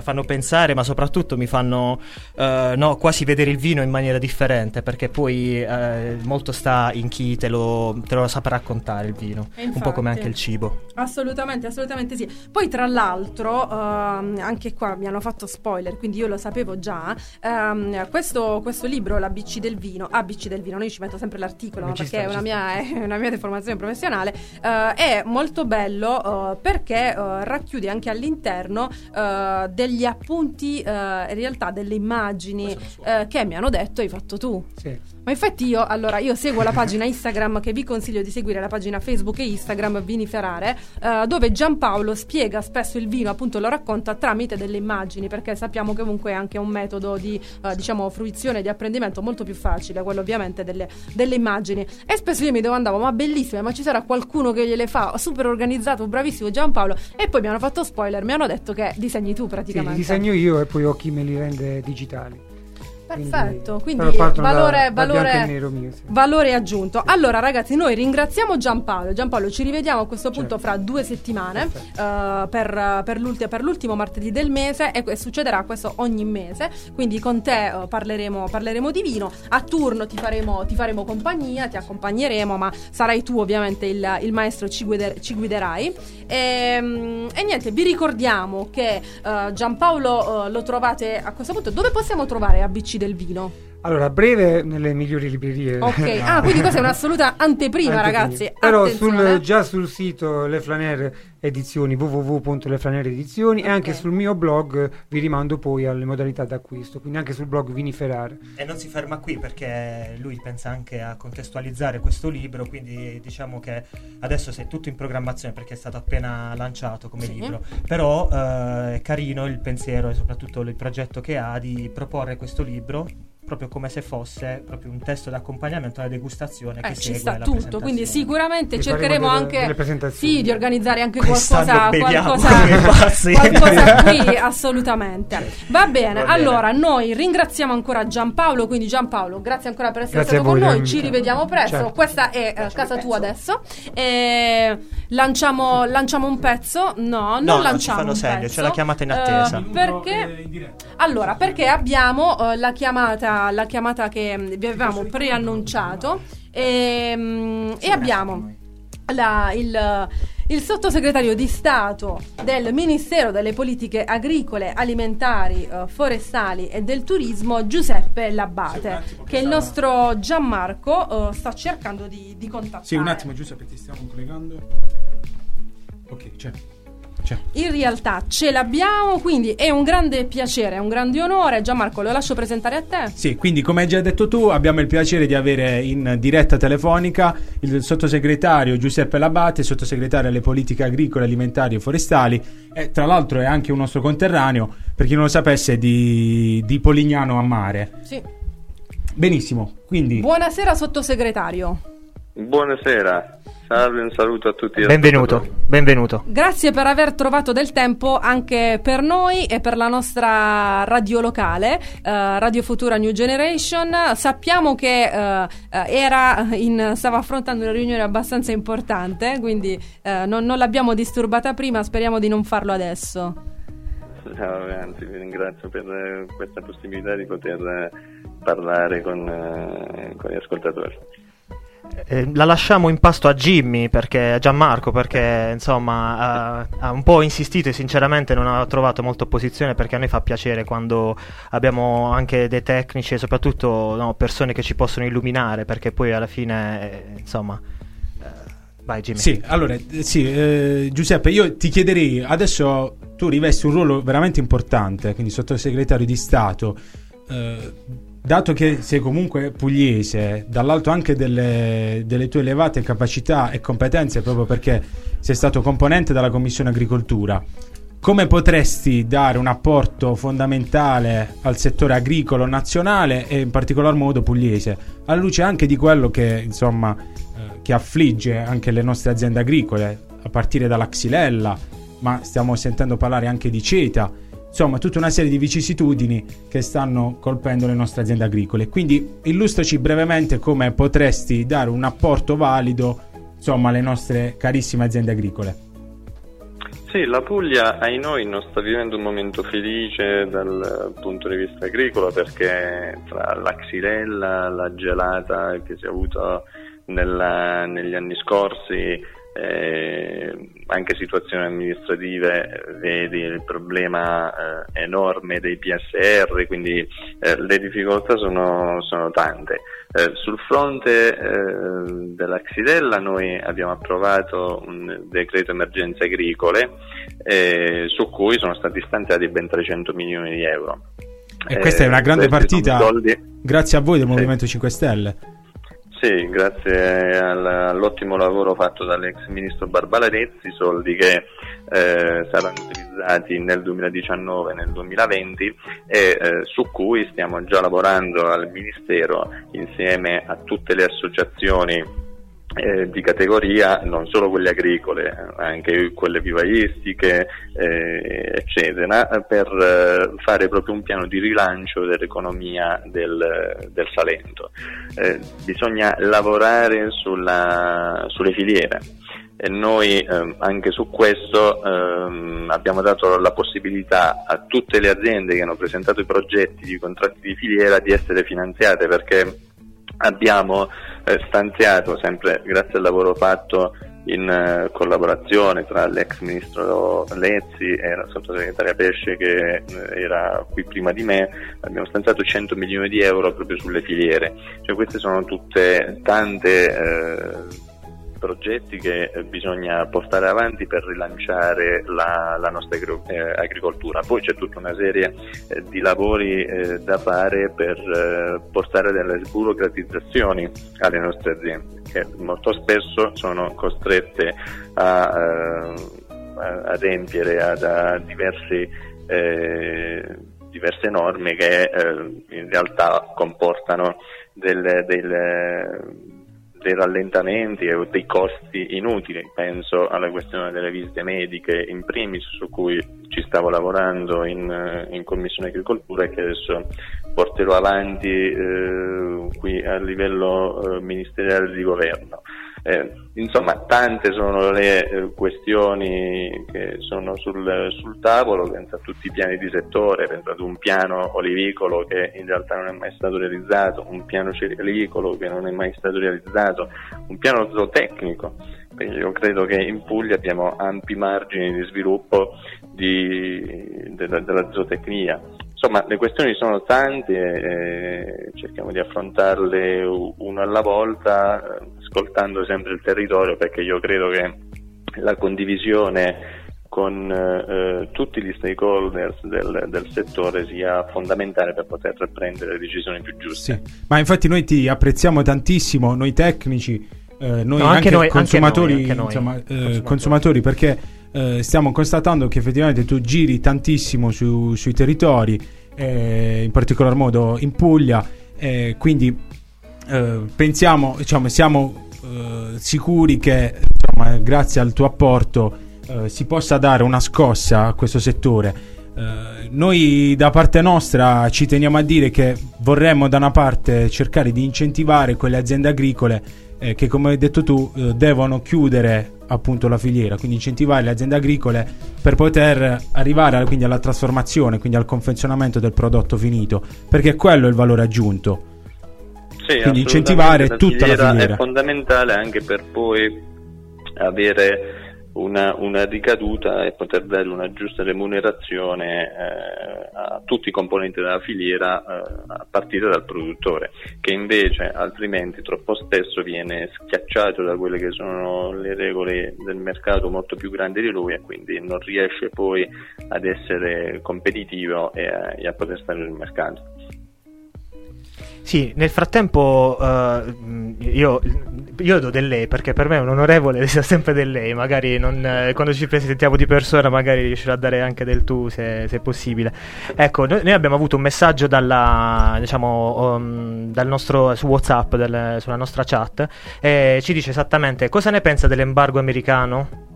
fanno pensare, ma soprattutto mi fanno eh, no, quasi vedere il vino in maniera differente, perché poi eh, molto sta in chi te lo, te lo saprà raccontare il vino, infatti, un po' come anche il cibo. Assolutamente, assolutamente sì. Poi tra l'altro ehm, anche qua mi hanno fatto spoiler, quindi io lo sapevo già, ehm, questo, questo libro, l'A B C del vino, A B C del vino, io ci metto sempre l'articolo, no? Perché sta, è una mia, è una mia formazione professionale, uh, è molto bello uh, perché uh, racchiude anche all'interno uh, degli appunti, uh, in realtà delle immagini uh, che mi hanno detto hai fatto tu. Sì. Ma infatti io, allora, io seguo la pagina Instagram, che vi consiglio di seguire, la pagina Facebook e Instagram Vini Ferrari, eh, dove Giampaolo spiega spesso il vino, appunto lo racconta tramite delle immagini, perché sappiamo che comunque è anche un metodo di eh, diciamo fruizione, di apprendimento molto più facile, quello ovviamente delle, delle immagini. E spesso io mi domandavo, ma bellissime, ma ci sarà qualcuno che gliele fa, super organizzato, bravissimo Giampaolo. E poi mi hanno fatto spoiler, mi hanno detto che disegni tu praticamente. Sì, disegno io e poi ho chi me li rende digitali. Perfetto, quindi valore, da, valore, da nero mio, sì. valore aggiunto. Allora ragazzi, noi ringraziamo Giampaolo. Giampaolo, ci rivediamo a questo punto, certo, fra due settimane uh, per, per, l'ulti- per l'ultimo martedì del mese, e, e succederà questo ogni mese. Quindi con te uh, parleremo, parleremo di vino. A turno ti faremo, ti faremo compagnia, ti accompagneremo, ma sarai tu ovviamente il, il maestro, ci, guider- ci guiderai. E, um, e niente, vi ricordiamo che uh, Giampaolo uh, lo trovate a questo punto. Dove possiamo trovare A B C del vino? Allora, a breve nelle migliori librerie. Ok, no. Ah, quindi questa è un'assoluta anteprima, anteprima. Ragazzi. Però sul, già sul sito Le Flanere edizioni, w w w punto le flanere edizioni, okay, e anche sul mio blog vi rimando poi alle modalità d'acquisto, quindi anche sul blog Vini Ferrari. E non si ferma qui, perché lui pensa anche a contestualizzare questo libro, quindi diciamo che adesso è tutto in programmazione, perché è stato appena lanciato come sì. libro, però eh, è carino il pensiero e soprattutto il progetto che ha di proporre questo libro proprio come se fosse proprio un testo d'accompagnamento alla degustazione, eh, che ci segue sta la tutto, quindi sicuramente cercheremo delle, anche delle sì, di organizzare anche qualcosa qualcosa, qualcosa qui assolutamente. Va bene, va allora bene. Noi ringraziamo ancora Giampaolo, quindi Giampaolo grazie ancora per essere grazie stato voi, con noi, ci rivediamo presto, certo. Questa è uh, casa tua adesso, e lanciamo lanciamo un pezzo, no, no non lanciamo non ci fanno un serio, c'è la chiamata in attesa, uh, perché in allora perché abbiamo uh, la chiamata la chiamata che vi avevamo preannunciato, e, e abbiamo la, il, il sottosegretario di Stato del Ministero delle Politiche Agricole, Alimentari, uh, Forestali e del Turismo, Giuseppe Labate, sì, che il nostro Gianmarco uh, sta cercando di, di contattare. Sì, un attimo Giuseppe, ti stiamo collegando. Ok, c'è. C'è. In realtà ce l'abbiamo, quindi è un grande piacere, è un grande onore. Gianmarco, lo lascio presentare a te. Sì, quindi come hai già detto tu, abbiamo il piacere di avere in diretta telefonica il sottosegretario Giuseppe Labate, sottosegretario alle politiche agricole, alimentari e forestali, e tra l'altro è anche un nostro conterraneo, per chi non lo sapesse, di, di Polignano a Mare. Sì. Benissimo, quindi buonasera sottosegretario. Buonasera. Salve, un saluto a tutti. Benvenuto, benvenuto. Grazie per aver trovato del tempo anche per noi e per la nostra radio locale, uh, Radio Futura New Generation. Sappiamo che uh, era in, stava affrontando una riunione abbastanza importante, quindi uh, non, non l'abbiamo disturbata prima, speriamo di non farlo adesso. No, anzi, vi ringrazio per eh, questa possibilità di poter eh, parlare con, eh, con gli ascoltatori. Eh, la lasciamo in pasto a Jimmy, perché a Gianmarco, perché insomma ha, ha un po' insistito e sinceramente non ha trovato molta opposizione, perché a noi fa piacere quando abbiamo anche dei tecnici e soprattutto no, persone che ci possono illuminare, perché poi alla fine eh, insomma eh, vai Jimmy. Sì, allora sì, eh, Giuseppe, io ti chiederei, adesso tu rivesti un ruolo veramente importante, quindi sottosegretario di Stato, eh, dato che sei comunque pugliese, dall'alto anche delle, delle tue elevate capacità e competenze, proprio perché sei stato componente della Commissione Agricoltura, come potresti dare un apporto fondamentale al settore agricolo nazionale e in particolar modo pugliese, alla luce anche di quello che insomma eh, che affligge anche le nostre aziende agricole, a partire dalla Xylella, ma stiamo sentendo parlare anche di CETA, insomma tutta una serie di vicissitudini che stanno colpendo le nostre aziende agricole. Quindi illustraci brevemente come potresti dare un apporto valido insomma le nostre carissime aziende agricole. Sì, la Puglia, ai noi, non sta vivendo un momento felice dal punto di vista agricolo, perché tra la Xylella, la gelata che si è avuta nella, negli anni scorsi, eh, anche situazioni amministrative, vedi il problema eh, enorme dei P S R, quindi eh, le difficoltà sono, sono tante. Eh, sul fronte eh, della Xylella noi abbiamo approvato un decreto emergenze agricole eh, su cui sono stati stanziati ben trecento milioni di euro. E questa eh, è una grande partita, grazie a voi del Movimento sì. cinque Stelle. Sì, grazie all'ottimo lavoro fatto dall'ex ministro Barbara Rezzi, soldi che eh, saranno utilizzati nel duemiladiciannove e nel duemilaventi e eh, su cui stiamo già lavorando al Ministero insieme a tutte le associazioni Eh, di categoria, non solo quelle agricole, anche quelle vivaistiche eh, eccetera, per eh, fare proprio un piano di rilancio dell'economia del, del Salento. Eh, bisogna lavorare sulla, sulle filiere e noi eh, anche su questo eh, abbiamo dato la possibilità a tutte le aziende che hanno presentato i progetti di contratti di filiera di essere finanziate, perché abbiamo eh, stanziato, sempre grazie al lavoro fatto in eh, collaborazione tra l'ex ministro Lezzi e la sottosegretaria Pesce che eh, era qui prima di me, abbiamo stanziato cento milioni di euro proprio sulle filiere. Cioè queste sono tutte tante eh, progetti che bisogna portare avanti per rilanciare la, la nostra eh, agricoltura. Poi c'è tutta una serie eh, di lavori eh, da fare per eh, portare delle sburocratizzazioni alle nostre aziende, che molto spesso sono costrette a, a adempiere ad, a diversi eh, diverse norme che eh, in realtà comportano delle, delle dei rallentamenti e dei costi inutili. Penso alla questione delle visite mediche in primis, su cui ci stavo lavorando in, in Commissione Agricoltura e che adesso porterò avanti eh, qui a livello eh, ministeriale di governo. Eh, insomma, tante sono le eh, questioni che sono sul, sul tavolo. Penso a tutti i piani di settore, penso ad un piano olivicolo che in realtà non è mai stato realizzato, un piano cerealicolo che non è mai stato realizzato, un piano zootecnico, perché io credo che in Puglia abbiamo ampi margini di sviluppo di, della, della zootecnia. Insomma, le questioni sono tante e cerchiamo di affrontarle una alla volta, ascoltando sempre il territorio, perché io credo che la condivisione con eh, tutti gli stakeholders del, del settore sia fondamentale per poter prendere le decisioni più giuste. Sì. Ma infatti noi ti apprezziamo tantissimo, noi tecnici, eh, noi, no, anche anche noi consumatori, anche noi, anche noi, insomma, consumatori. Eh, consumatori, perché eh, stiamo constatando che effettivamente tu giri tantissimo su, sui territori, eh, in particolar modo in Puglia, eh, quindi eh, pensiamo, diciamo, siamo eh, sicuri che, insomma, grazie al tuo apporto eh, si possa dare una scossa a questo settore. Eh, noi da parte nostra ci teniamo a dire che vorremmo da una parte cercare di incentivare quelle aziende agricole Eh, che, come hai detto tu, eh, devono chiudere appunto la filiera, quindi incentivare le aziende agricole per poter arrivare alla, quindi alla trasformazione, quindi al confezionamento del prodotto finito, perché quello è il valore aggiunto. Sì, quindi incentivare la tutta filiera la filiera è fondamentale, anche per poi avere Una, una ricaduta e poter dare una giusta remunerazione eh, a tutti i componenti della filiera, eh, a partire dal produttore, che invece altrimenti troppo spesso viene schiacciato da quelle che sono le regole del mercato molto più grandi di lui, e quindi non riesce poi ad essere competitivo e a, e a poter stare nel mercato. Sì, nel frattempo uh, io, io do del lei, perché per me è un onorevole sia sempre del lei, magari non, eh, quando ci presentiamo di persona magari riuscirà a dare anche del tu se, se possibile. Ecco, noi, noi abbiamo avuto un messaggio dalla, diciamo, um, dal nostro, su WhatsApp, dal, sulla nostra chat, e ci dice esattamente cosa ne pensa dell'embargo americano,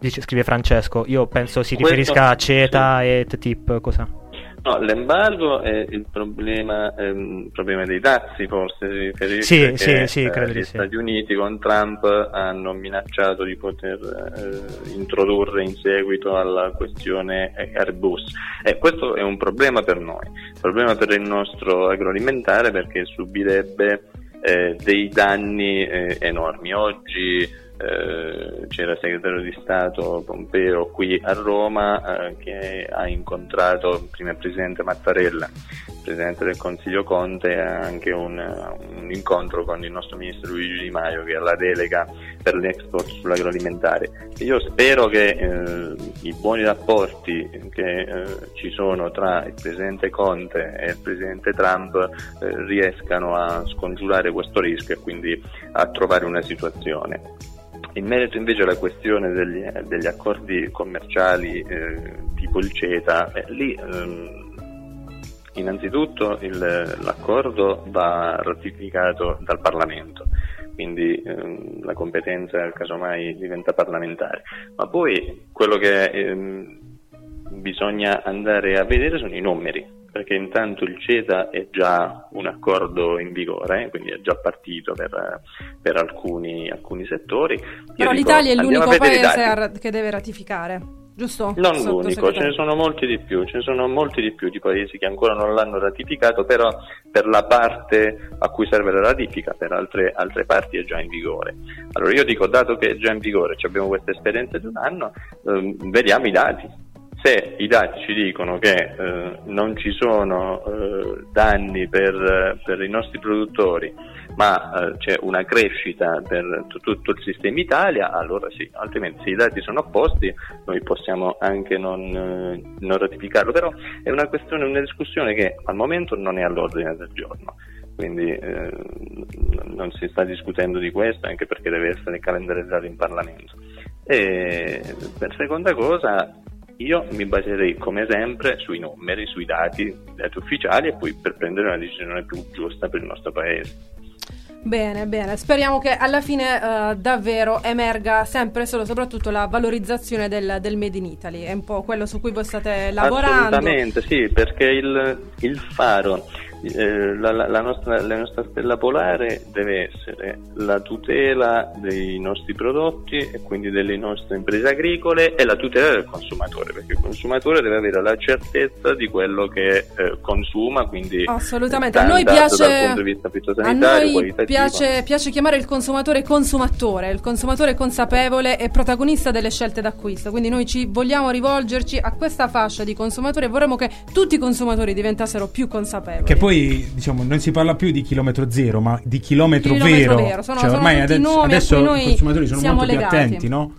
dice, scrive Francesco. Io penso si riferisca a CETA e T T I P, cosa? No, l'embargo è il problema, ehm, problema dei dazi, forse si sì, sì, sì, credo eh, gli sì. Stati Uniti con Trump hanno minacciato di poter eh, introdurre in seguito alla questione Airbus, e eh, questo è un problema per noi, un problema per il nostro agroalimentare, perché subirebbe eh, dei danni eh, enormi. Oggi c'era il segretario di Stato Pompeo qui a Roma eh, che ha incontrato prima il presidente Mattarella, il presidente del Consiglio Conte, e anche un, un incontro con il nostro ministro Luigi Di Maio, che ha la delega per l'export sull'agroalimentare. Io spero che eh, i buoni rapporti che eh, ci sono tra il presidente Conte e il presidente Trump eh, riescano a scongiurare questo rischio e quindi a trovare una situazione. In merito invece alla questione degli, degli accordi commerciali eh, tipo il CETA, eh, lì ehm, innanzitutto il, l'accordo va ratificato dal Parlamento, quindi ehm, la competenza casomai diventa parlamentare, ma poi quello che ehm, bisogna andare a vedere sono i numeri, perché intanto il CETA è già un accordo in vigore, eh? Quindi è già partito per, per alcuni, alcuni settori. Io Però dico, l'Italia è l'unico paese che deve ratificare, giusto? Non l'unico, ce ne sono molti di più, ce ne sono molti di più di paesi che ancora non l'hanno ratificato, però per la parte a cui serve la ratifica, per altre, altre parti è già in vigore. Allora io dico, dato che è già in vigore, abbiamo questa esperienza di un anno, eh, vediamo i dati. Se i dati ci dicono che eh, non ci sono eh, danni per, per i nostri produttori, ma eh, c'è una crescita per t- tutto il sistema Italia, allora sì, altrimenti se i dati sono opposti noi possiamo anche non, eh, non ratificarlo, però è una questione, una discussione che al momento non è all'ordine del giorno. Quindi eh, non si sta discutendo di questo, anche perché deve essere calendarizzato in Parlamento. E per seconda cosa, io mi baserei come sempre sui numeri, sui dati, dati ufficiali, e poi per prendere una decisione più giusta per il nostro paese. Bene, bene, speriamo che alla fine uh, davvero emerga sempre e solo soprattutto la valorizzazione del, del Made in Italy, è un po' quello su cui voi state lavorando. Assolutamente, sì, perché il, il faro, eh, la, la, nostra, la nostra stella polare deve essere la tutela dei nostri prodotti e quindi delle nostre imprese agricole e la tutela del consumatore, perché il consumatore deve avere la certezza di quello che eh, consuma, quindi assolutamente a noi piace dal punto di vista fitosanitario, qualitativo. Piace, piace chiamare il consumatore consumatore, il consumatore consapevole e protagonista delle scelte d'acquisto, quindi noi ci vogliamo rivolgerci a questa fascia di consumatori e vorremmo che tutti i consumatori diventassero più consapevoli. Che poi, diciamo, non si parla più di chilometro zero, ma di chilometro, chilometro vero, vero. Sono, cioè, ormai sono adesso, nomi adesso i consumatori sono molto legati. Più attenti, no?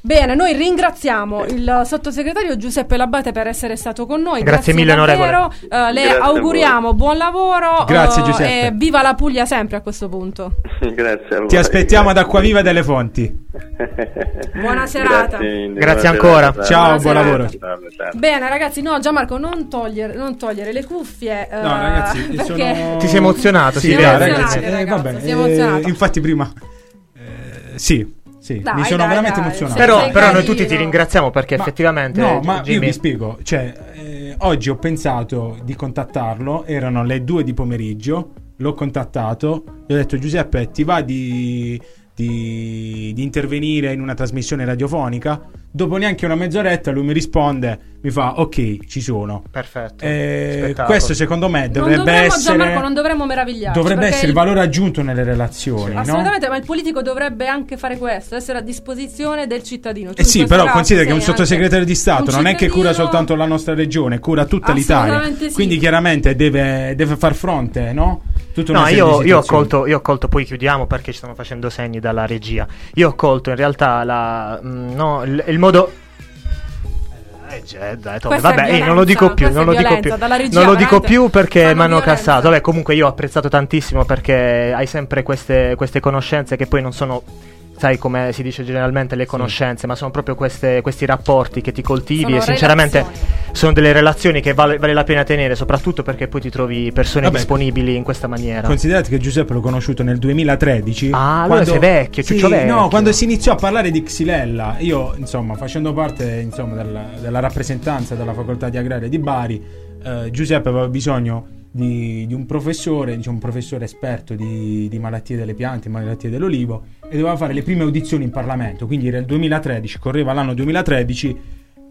Bene, noi ringraziamo il sottosegretario Giuseppe Labate per essere stato con noi. Grazie, grazie mille, onorevole. Uh, le grazie auguriamo buon lavoro. Grazie, uh, Giuseppe. E viva la Puglia sempre a questo punto. Grazie a voi. Ti aspettiamo grazie. Ad Acquaviva delle Fonti. Buona serata. Grazie, grazie ancora. Serata. Ciao, buona buon serata. Lavoro. Bene, ragazzi, no, Gianmarco, non togliere, non togliere le cuffie. Uh, no, ragazzi, sono... ti sei emozionato. Sì, sì, ragazzi. Eh, vabbè, eh, emozionato. Infatti, prima eh, sì. Sì, dai, mi sono dai, veramente dai, emozionato. Però, però noi tutti ti ringraziamo perché ma, effettivamente. No, ma Jimmy... io vi spiego. Cioè, eh, oggi ho pensato di contattarlo. Erano le due di pomeriggio. L'ho contattato. Gli ho detto: Giuseppe, ti va di, di, di intervenire in una trasmissione radiofonica? Dopo neanche una mezz'oretta lui mi risponde, mi fa ok, ci sono. Perfetto. Eh, questo secondo me dovrebbe non dovremmo, essere Gianmarco, non dovremmo meravigliarci, dovrebbe essere il valore aggiunto nelle relazioni, cioè, assolutamente, no? Ma il politico dovrebbe anche fare questo, essere a disposizione del cittadino, cioè eh sì, però considera che un sottosegretario di Stato non è che cura soltanto la nostra regione, cura tutta l'Italia, sì. Quindi chiaramente deve, deve far fronte, no? Tutta no, una io, io ho colto, io ho colto, poi chiudiamo perché ci stanno facendo segni dalla regia. Io ho colto in realtà la mh, no, il, il modo eh, cioè, dai, vabbè, eh, non lo dico più, non lo dico più. Regia, non lo dico più perché mi hanno cassato. Vabbè, comunque io ho apprezzato tantissimo perché hai sempre queste, queste conoscenze che poi non sono sai come si dice generalmente, le conoscenze, sì, ma sono proprio queste, questi rapporti che ti coltivi, sono e sinceramente relazioni. Sono delle relazioni che vale, vale la pena tenere, soprattutto perché poi ti trovi persone Vabbè, disponibili in questa maniera. Considerate che Giuseppe l'ho conosciuto nel duemilatredici. Ah, allora sei vecchio, sì, ciuccio vecchio. No, quando si iniziò a parlare di Xylella, io insomma facendo parte insomma della, della rappresentanza della facoltà di agraria di Bari, eh, Giuseppe aveva bisogno Di, di un professore, diciamo un professore esperto di, di malattie delle piante, malattie dell'olivo, e doveva fare le prime audizioni in Parlamento. Quindi era il duemilatredici, correva l'anno duemilatredici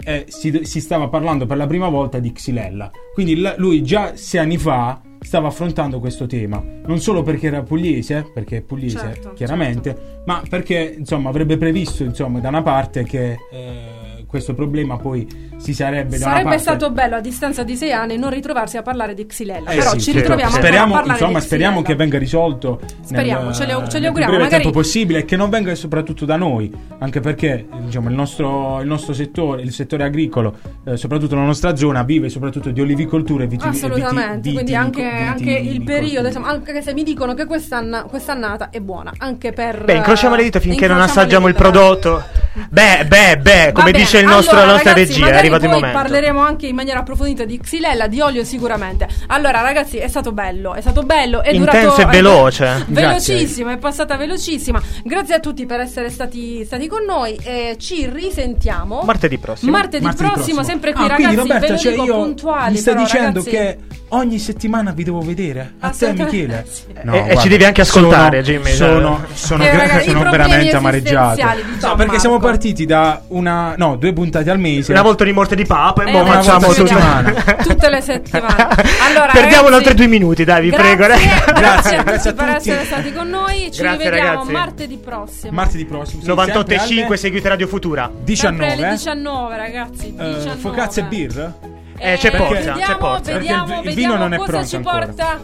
e si, si stava parlando per la prima volta di Xylella. Quindi la, lui già sei anni fa stava affrontando questo tema, non solo perché era pugliese, perché è pugliese, certo, chiaramente, certo, ma perché insomma avrebbe previsto insomma da una parte che eh, questo problema poi si sarebbe da sarebbe una parte... stato bello a distanza di sei anni non ritrovarsi a parlare di Xylella, eh però sì, ci certo. ritroviamo speriamo, a parlare insomma, di speriamo che venga risolto speriamo nel, ce li auguriamo nel più breve magari... tempo possibile, e che non venga soprattutto da noi, anche perché diciamo il nostro il nostro settore, il settore agricolo, eh, soprattutto la nostra zona vive soprattutto di olivicoltura e vitivinicoltura, assolutamente, viti, quindi anche, viti, anche viti, il periodo insomma, anche se mi dicono che quest'anna, quest'annata è buona anche per beh incrociamo le dita finché non assaggiamo il prodotto, beh beh beh come dice il nostro, allora, la nostra ragazzi, regia, è arrivato il momento. Parleremo anche in maniera approfondita di Xylella, di olio sicuramente. Allora ragazzi, è stato bello, è stato bello, è intenso durato, e veloce, è, velocissimo, è passata velocissima. Grazie a tutti per essere stati stati con noi e ci risentiamo martedì prossimo. Martedì, martedì prossimo, prossimo, sempre qui ah, ragazzi, quindi, Roberta, ve lo cioè dico puntuali. Mi stai però, dicendo ragazzi, che ogni settimana vi devo vedere. A te Michele. Sì. No, e, guarda, e ci devi anche ascoltare, sono, Jimmy. Sono sono, eh, ragazzi, sono veramente amareggiato. No, perché siamo partiti da una no, due puntate al mese, una volta di morte di Papa e eh, boh, facciamo tutta... tutte le settimane. Allora, perdiamo altri due minuti, dai, vi grazie, prego. Grazie, grazie a tutti per essere stati con noi. Ci grazie, rivediamo ragazzi, martedì prossimo. Martedì prossimo, sì, novantotto e cinque, seguite Radio Futura. diciannove. Sempre alle diciannove, ragazzi. diciannove. Uh, focaccia e birra? Eh, c'è Porzia, c'è Porzia. Vediamo, il vino non è pronto cosa ci porta.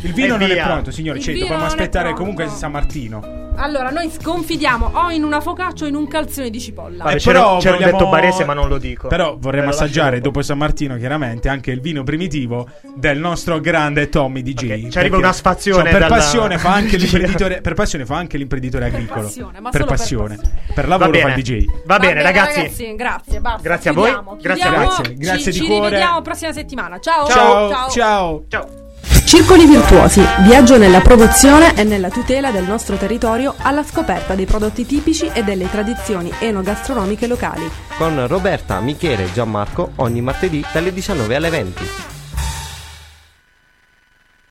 Il vino non è pronto, signori, ci dobbiamo aspettare comunque San Martino. Allora, noi sconfidiamo o in una focaccia o in un calzone di cipolla. Vabbè, eh, però c'era vogliamo... detto barese, ma non lo dico. Però vorremmo assaggiare dopo San Martino, chiaramente, anche il vino primitivo del nostro grande Tommy D J. Okay, ci arriva una sfazione. Cioè, per, dalla... passione fa anche l'imprenditore, per passione fa anche l'imprenditore agricolo. Per passione, ma per, solo passione. Per passione. Per lavoro fa il D J. Va bene, ragazzi. ragazzi. Grazie, basta. Grazie chiudiamo, a voi. Chiudiamo, grazie, grazie, grazie ci, di ci cuore. Ci rivediamo prossima settimana. Ciao. Ciao. Ciao. Ciao. Ciao. Circoli Virtuosi, viaggio nella produzione e nella tutela del nostro territorio alla scoperta dei prodotti tipici e delle tradizioni enogastronomiche locali. Con Roberta, Michele e Gianmarco ogni martedì dalle diciannove alle venti.